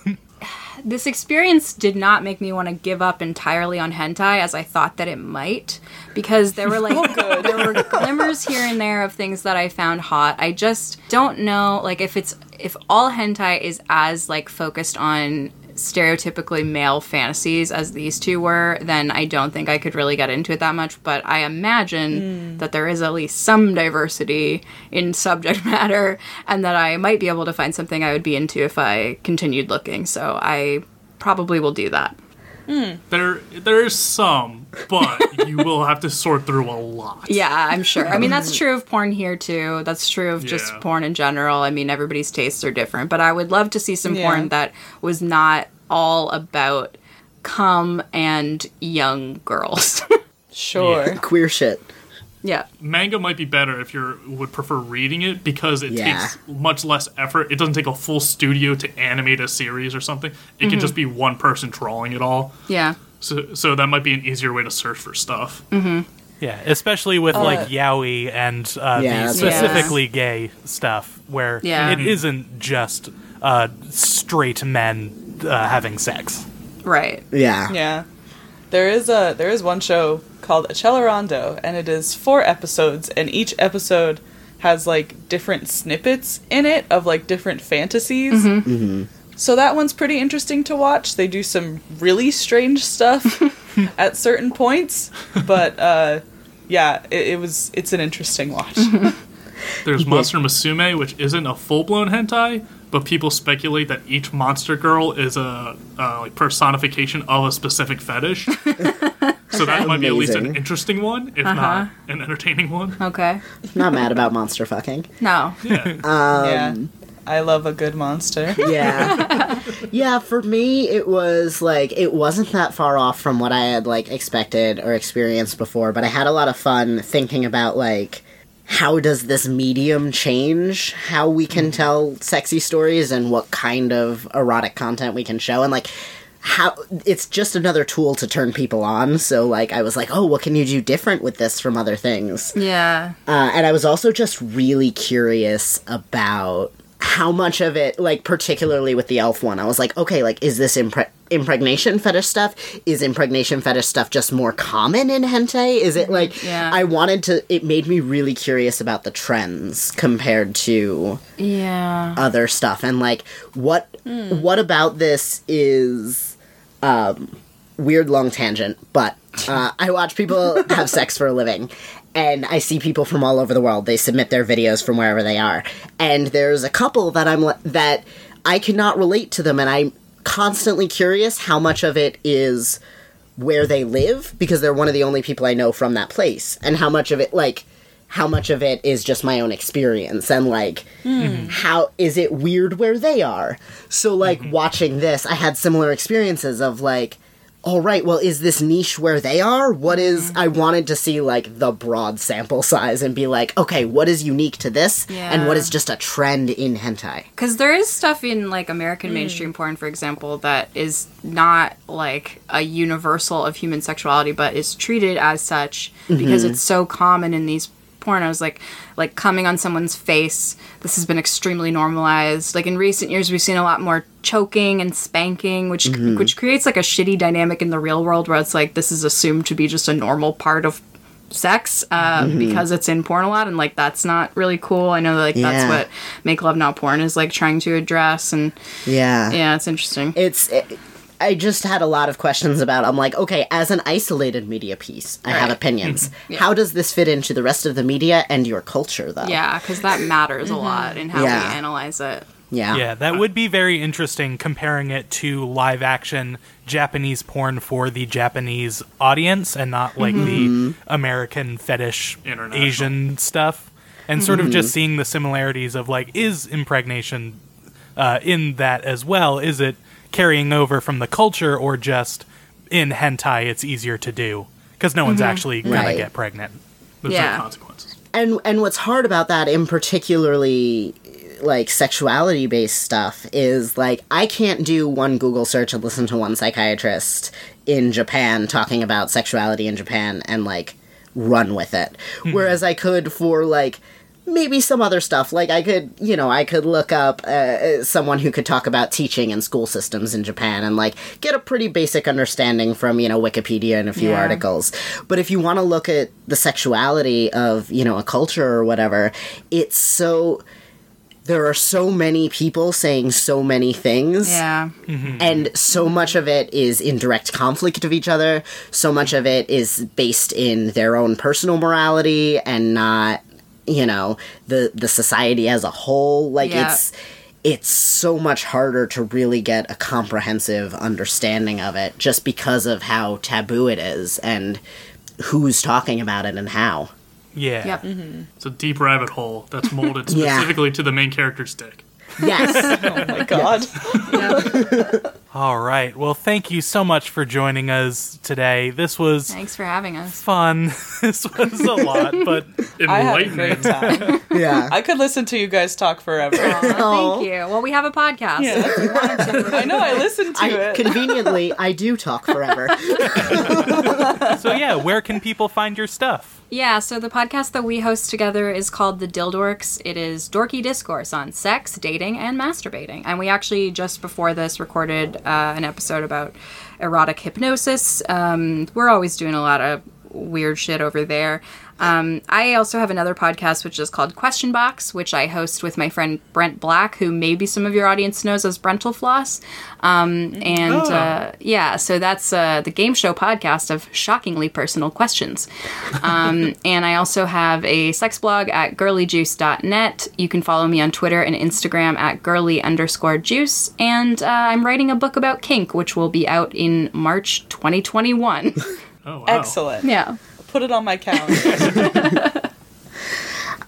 This experience did not make me want to give up entirely on hentai as I thought that it might, because there were like oh, good. there were glimmers here and there of things that I found hot. I just don't know, like if it's if all hentai is as like focused on stereotypically male fantasies as these two were, then I don't think I could really get into it that much, but I imagine mm. that there is at least some diversity in subject matter and that I might be able to find something I would be into if I continued looking, so I probably will do that. Mm. There, there is some, but you will have to sort through a lot. Yeah, I'm sure. I mean, that's true of porn here, too. That's true of yeah. just porn in general. I mean, everybody's tastes are different, but I would love to see some yeah. porn that was not all about cum and young girls. Sure. Yeah. Queer shit. Yeah. Manga might be better if you would prefer reading it, because it yeah. takes much less effort. It doesn't take a full studio to animate a series or something. It mm-hmm. can just be one person drawing it all. Yeah. So so that might be an easier way to search for stuff. Mm-hmm. Yeah, especially with, uh, like, yaoi and uh, yeah, the specifically yeah. gay stuff, where yeah. it isn't just uh, straight men uh, having sex. Right. Yeah. Yeah. There is a there is one show called Accelerando, and it is four episodes, and each episode has like different snippets in it of like different fantasies. Mm-hmm. Mm-hmm. So that one's pretty interesting to watch. They do some really strange stuff at certain points, but uh, yeah, it, it was it's an interesting watch. There's Monster Masume, which isn't a full blown hentai, but people speculate that each monster girl is a uh, like personification of a specific fetish. So that Amazing. Might be at least an interesting one, if uh-huh. not an entertaining one. Okay. Not mad about monster fucking. No. Yeah. Um, yeah. I love a good monster. Yeah. Yeah, for me, it was like, it wasn't that far off from what I had like expected or experienced before, but I had a lot of fun thinking about like, how does this medium change how we can tell sexy stories and what kind of erotic content we can show? And, like, how it's just another tool to turn people on. So, like, I was like, oh, what can you do different with this from other things? Yeah. Uh, and I was also just really curious about how much of it, like, particularly with the elf one, I was like, okay, like, is this impre- impregnation fetish stuff? Is impregnation fetish stuff just more common in hentai? Is it, like, yeah. I wanted to, it made me really curious about the trends compared to yeah. other stuff. And, like, what, mm. what about this is... Um, weird long tangent, but uh, I watch people have sex for a living, and I see people from all over the world. They submit their videos from wherever they are, and there's a couple that I'm that I cannot relate to them, and I'm constantly curious how much of it is where they live because they're one of the only people I know from that place, and how much of it like. how much of it is just my own experience, and, like, mm. how is it weird where they are? So, like, mm-hmm. watching this, I had similar experiences of, like, all right, well, is this niche where they are? What is... I wanted to see, like, the broad sample size and be like, okay, what is unique to this, yeah. and what is just a trend in hentai? Because there is stuff in, like, American mm. mainstream porn, for example, that is not, like, a universal of human sexuality, but is treated as such mm-hmm. because it's so common in these porn. I was like, like coming on someone's face. This has been extremely normalized. Like in recent years, we've seen a lot more choking and spanking, which mm-hmm. which creates like a shitty dynamic in the real world where it's like this is assumed to be just a normal part of sex uh, mm-hmm. because it's in porn a lot, and like that's not really cool. I know like yeah. that's what Make Love Not Porn is like trying to address, and yeah, yeah, it's interesting. It's. It- I just had a lot of questions about, I'm like, okay, as an isolated media piece, I right. have opinions. yeah. How does this fit into the rest of the media and your culture, though? Yeah, because that matters a lot in how yeah. we analyze it. Yeah. Yeah, that would be very interesting comparing it to live action Japanese porn for the Japanese audience and not like mm-hmm. the American fetish Asian stuff. And sort mm-hmm. of just seeing the similarities of like, is impregnation uh, in that as well? Is it carrying over from the culture, or just in hentai it's easier to do because no mm-hmm. one's actually gonna right. get pregnant. There's yeah. no consequences. And and what's hard about that in particularly like sexuality based stuff is like I can't do one Google search and listen to one psychiatrist in Japan talking about sexuality in Japan and like run with it. Mm-hmm. Whereas I could for like maybe some other stuff. Like, I could, you know, I could look up uh, someone who could talk about teaching and school systems in Japan and, like, get a pretty basic understanding from, you know, Wikipedia and a few yeah. articles. But if you want to look at the sexuality of, you know, a culture or whatever, it's so... There are so many people saying so many things. Yeah. Mm-hmm. And so much of it is in direct conflict of each other. So much of it is based in their own personal morality and not... you know, the, the society as a whole. Like, yeah. it's it's so much harder to really get a comprehensive understanding of it just because of how taboo it is and who's talking about it and how. Yeah. Yep. Mm-hmm. It's a deep rabbit hole that's molded specifically yeah. to the main character's dick. Yes. Oh, my God. Yep. All right. Well, thank you so much for joining us today. This was... Thanks for having us. Fun. This was a lot, but enlightening. I had a great time. Yeah. I could listen to you guys talk forever. Aww, thank you. Well, we have a podcast. Yeah. So if you wanted to... I know. I listened to I, it. Conveniently, I do talk forever. So, yeah, where can people find your stuff? Yeah, so the podcast that we host together is called The Dildorks. It is dorky discourse on sex, dating, and masturbating. And we actually, just before this, recorded uh, an episode about erotic hypnosis. Um, we're always doing a lot of weird shit over there. Um, I also have another podcast, which is called Question Box, which I host with my friend Brent Black, who maybe some of your audience knows as Brentalfloss. Um, and, oh. uh, yeah, so that's uh, the game show podcast of shockingly personal questions. Um, and I also have a sex blog at girly juice dot net. You can follow me on Twitter and Instagram at girly underscore juice. And uh, I'm writing a book about kink, which will be out in March twenty twenty-one. Oh, wow. Excellent. Yeah. Put it on my calendar. uh,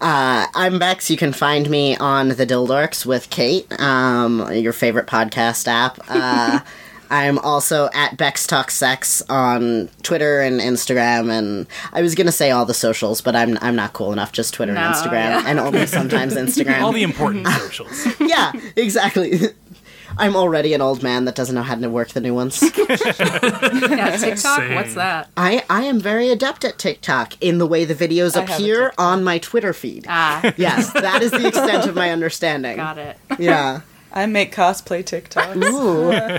I'm Bex. You can find me on The Dildorks with Kate, um, your favorite podcast app. Uh, I'm also at Bex Talks Sex on Twitter and Instagram, and I was gonna say all the socials, but I'm I'm not cool enough. Just Twitter no, and Instagram, yeah. and only sometimes Instagram. All the important socials. Yeah, exactly. I'm already an old man that doesn't know how to work the new ones. Yeah, TikTok? Same. What's that? I, I am very adept at TikTok in the way the videos I appear on my Twitter feed. Ah. Yes, that is the extent of my understanding. Got it. Yeah. I make cosplay TikToks. Ooh. Uh,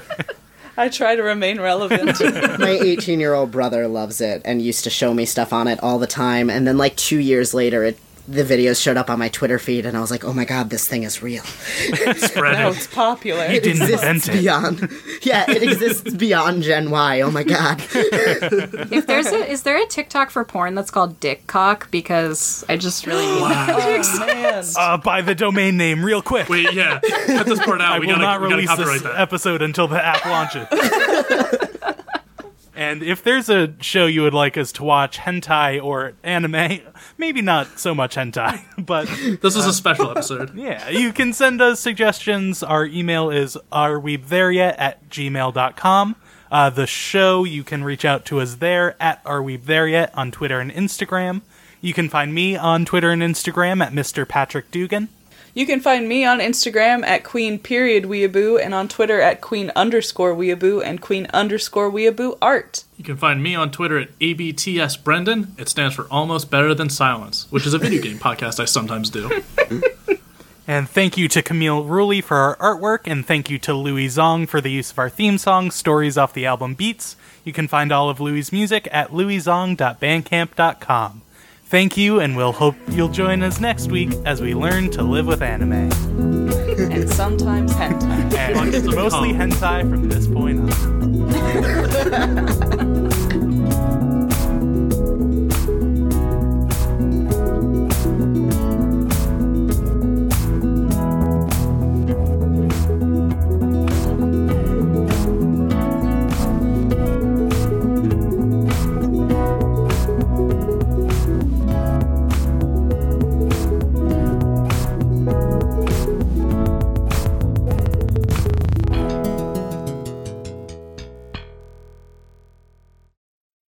I try to remain relevant. My eighteen-year-old brother loves it and used to show me stuff on it all the time. And then, like, two years later, it the videos showed up on my Twitter feed, and I was like, oh my god, this thing is real. Spread now it. It's popular. It, it didn't invent it. Beyond, yeah, it exists beyond Gen Y. Oh my god. If there's a, is there a TikTok for porn that's called Dick Cock? Because I just really need wow. to exist. Uh, buy the domain name real quick. Wait, yeah. Cut this part out. I we will gotta, not we gotta release this that. episode until the app launches. And if there's a show you would like us to watch, hentai or anime, maybe not so much hentai, but... This is uh, a special episode. Yeah, you can send us suggestions. Our email is areweebtheryet at gmail dot com. Uh, the show, you can reach out to us there at areweebtheryet on Twitter and Instagram. You can find me on Twitter and Instagram at Mister Patrick Dugan. You can find me on Instagram at Queen Period Weeaboo and on Twitter at Queen underscore Weeaboo and Queen underscore Weeaboo Art. You can find me on Twitter at A B T S Brendan. It stands for Almost Better Than Silence, which is a video game podcast I sometimes do. And thank you to Camille Rooley for our artwork, and thank you to Louis Zong for the use of our theme song, Stories Off the Album Beats. You can find all of Louis' music at louis zong dot bandcamp dot com. Thank you, and we'll hope you'll join us next week as we learn to live with anime. And sometimes hentai. And mostly hentai from this point on.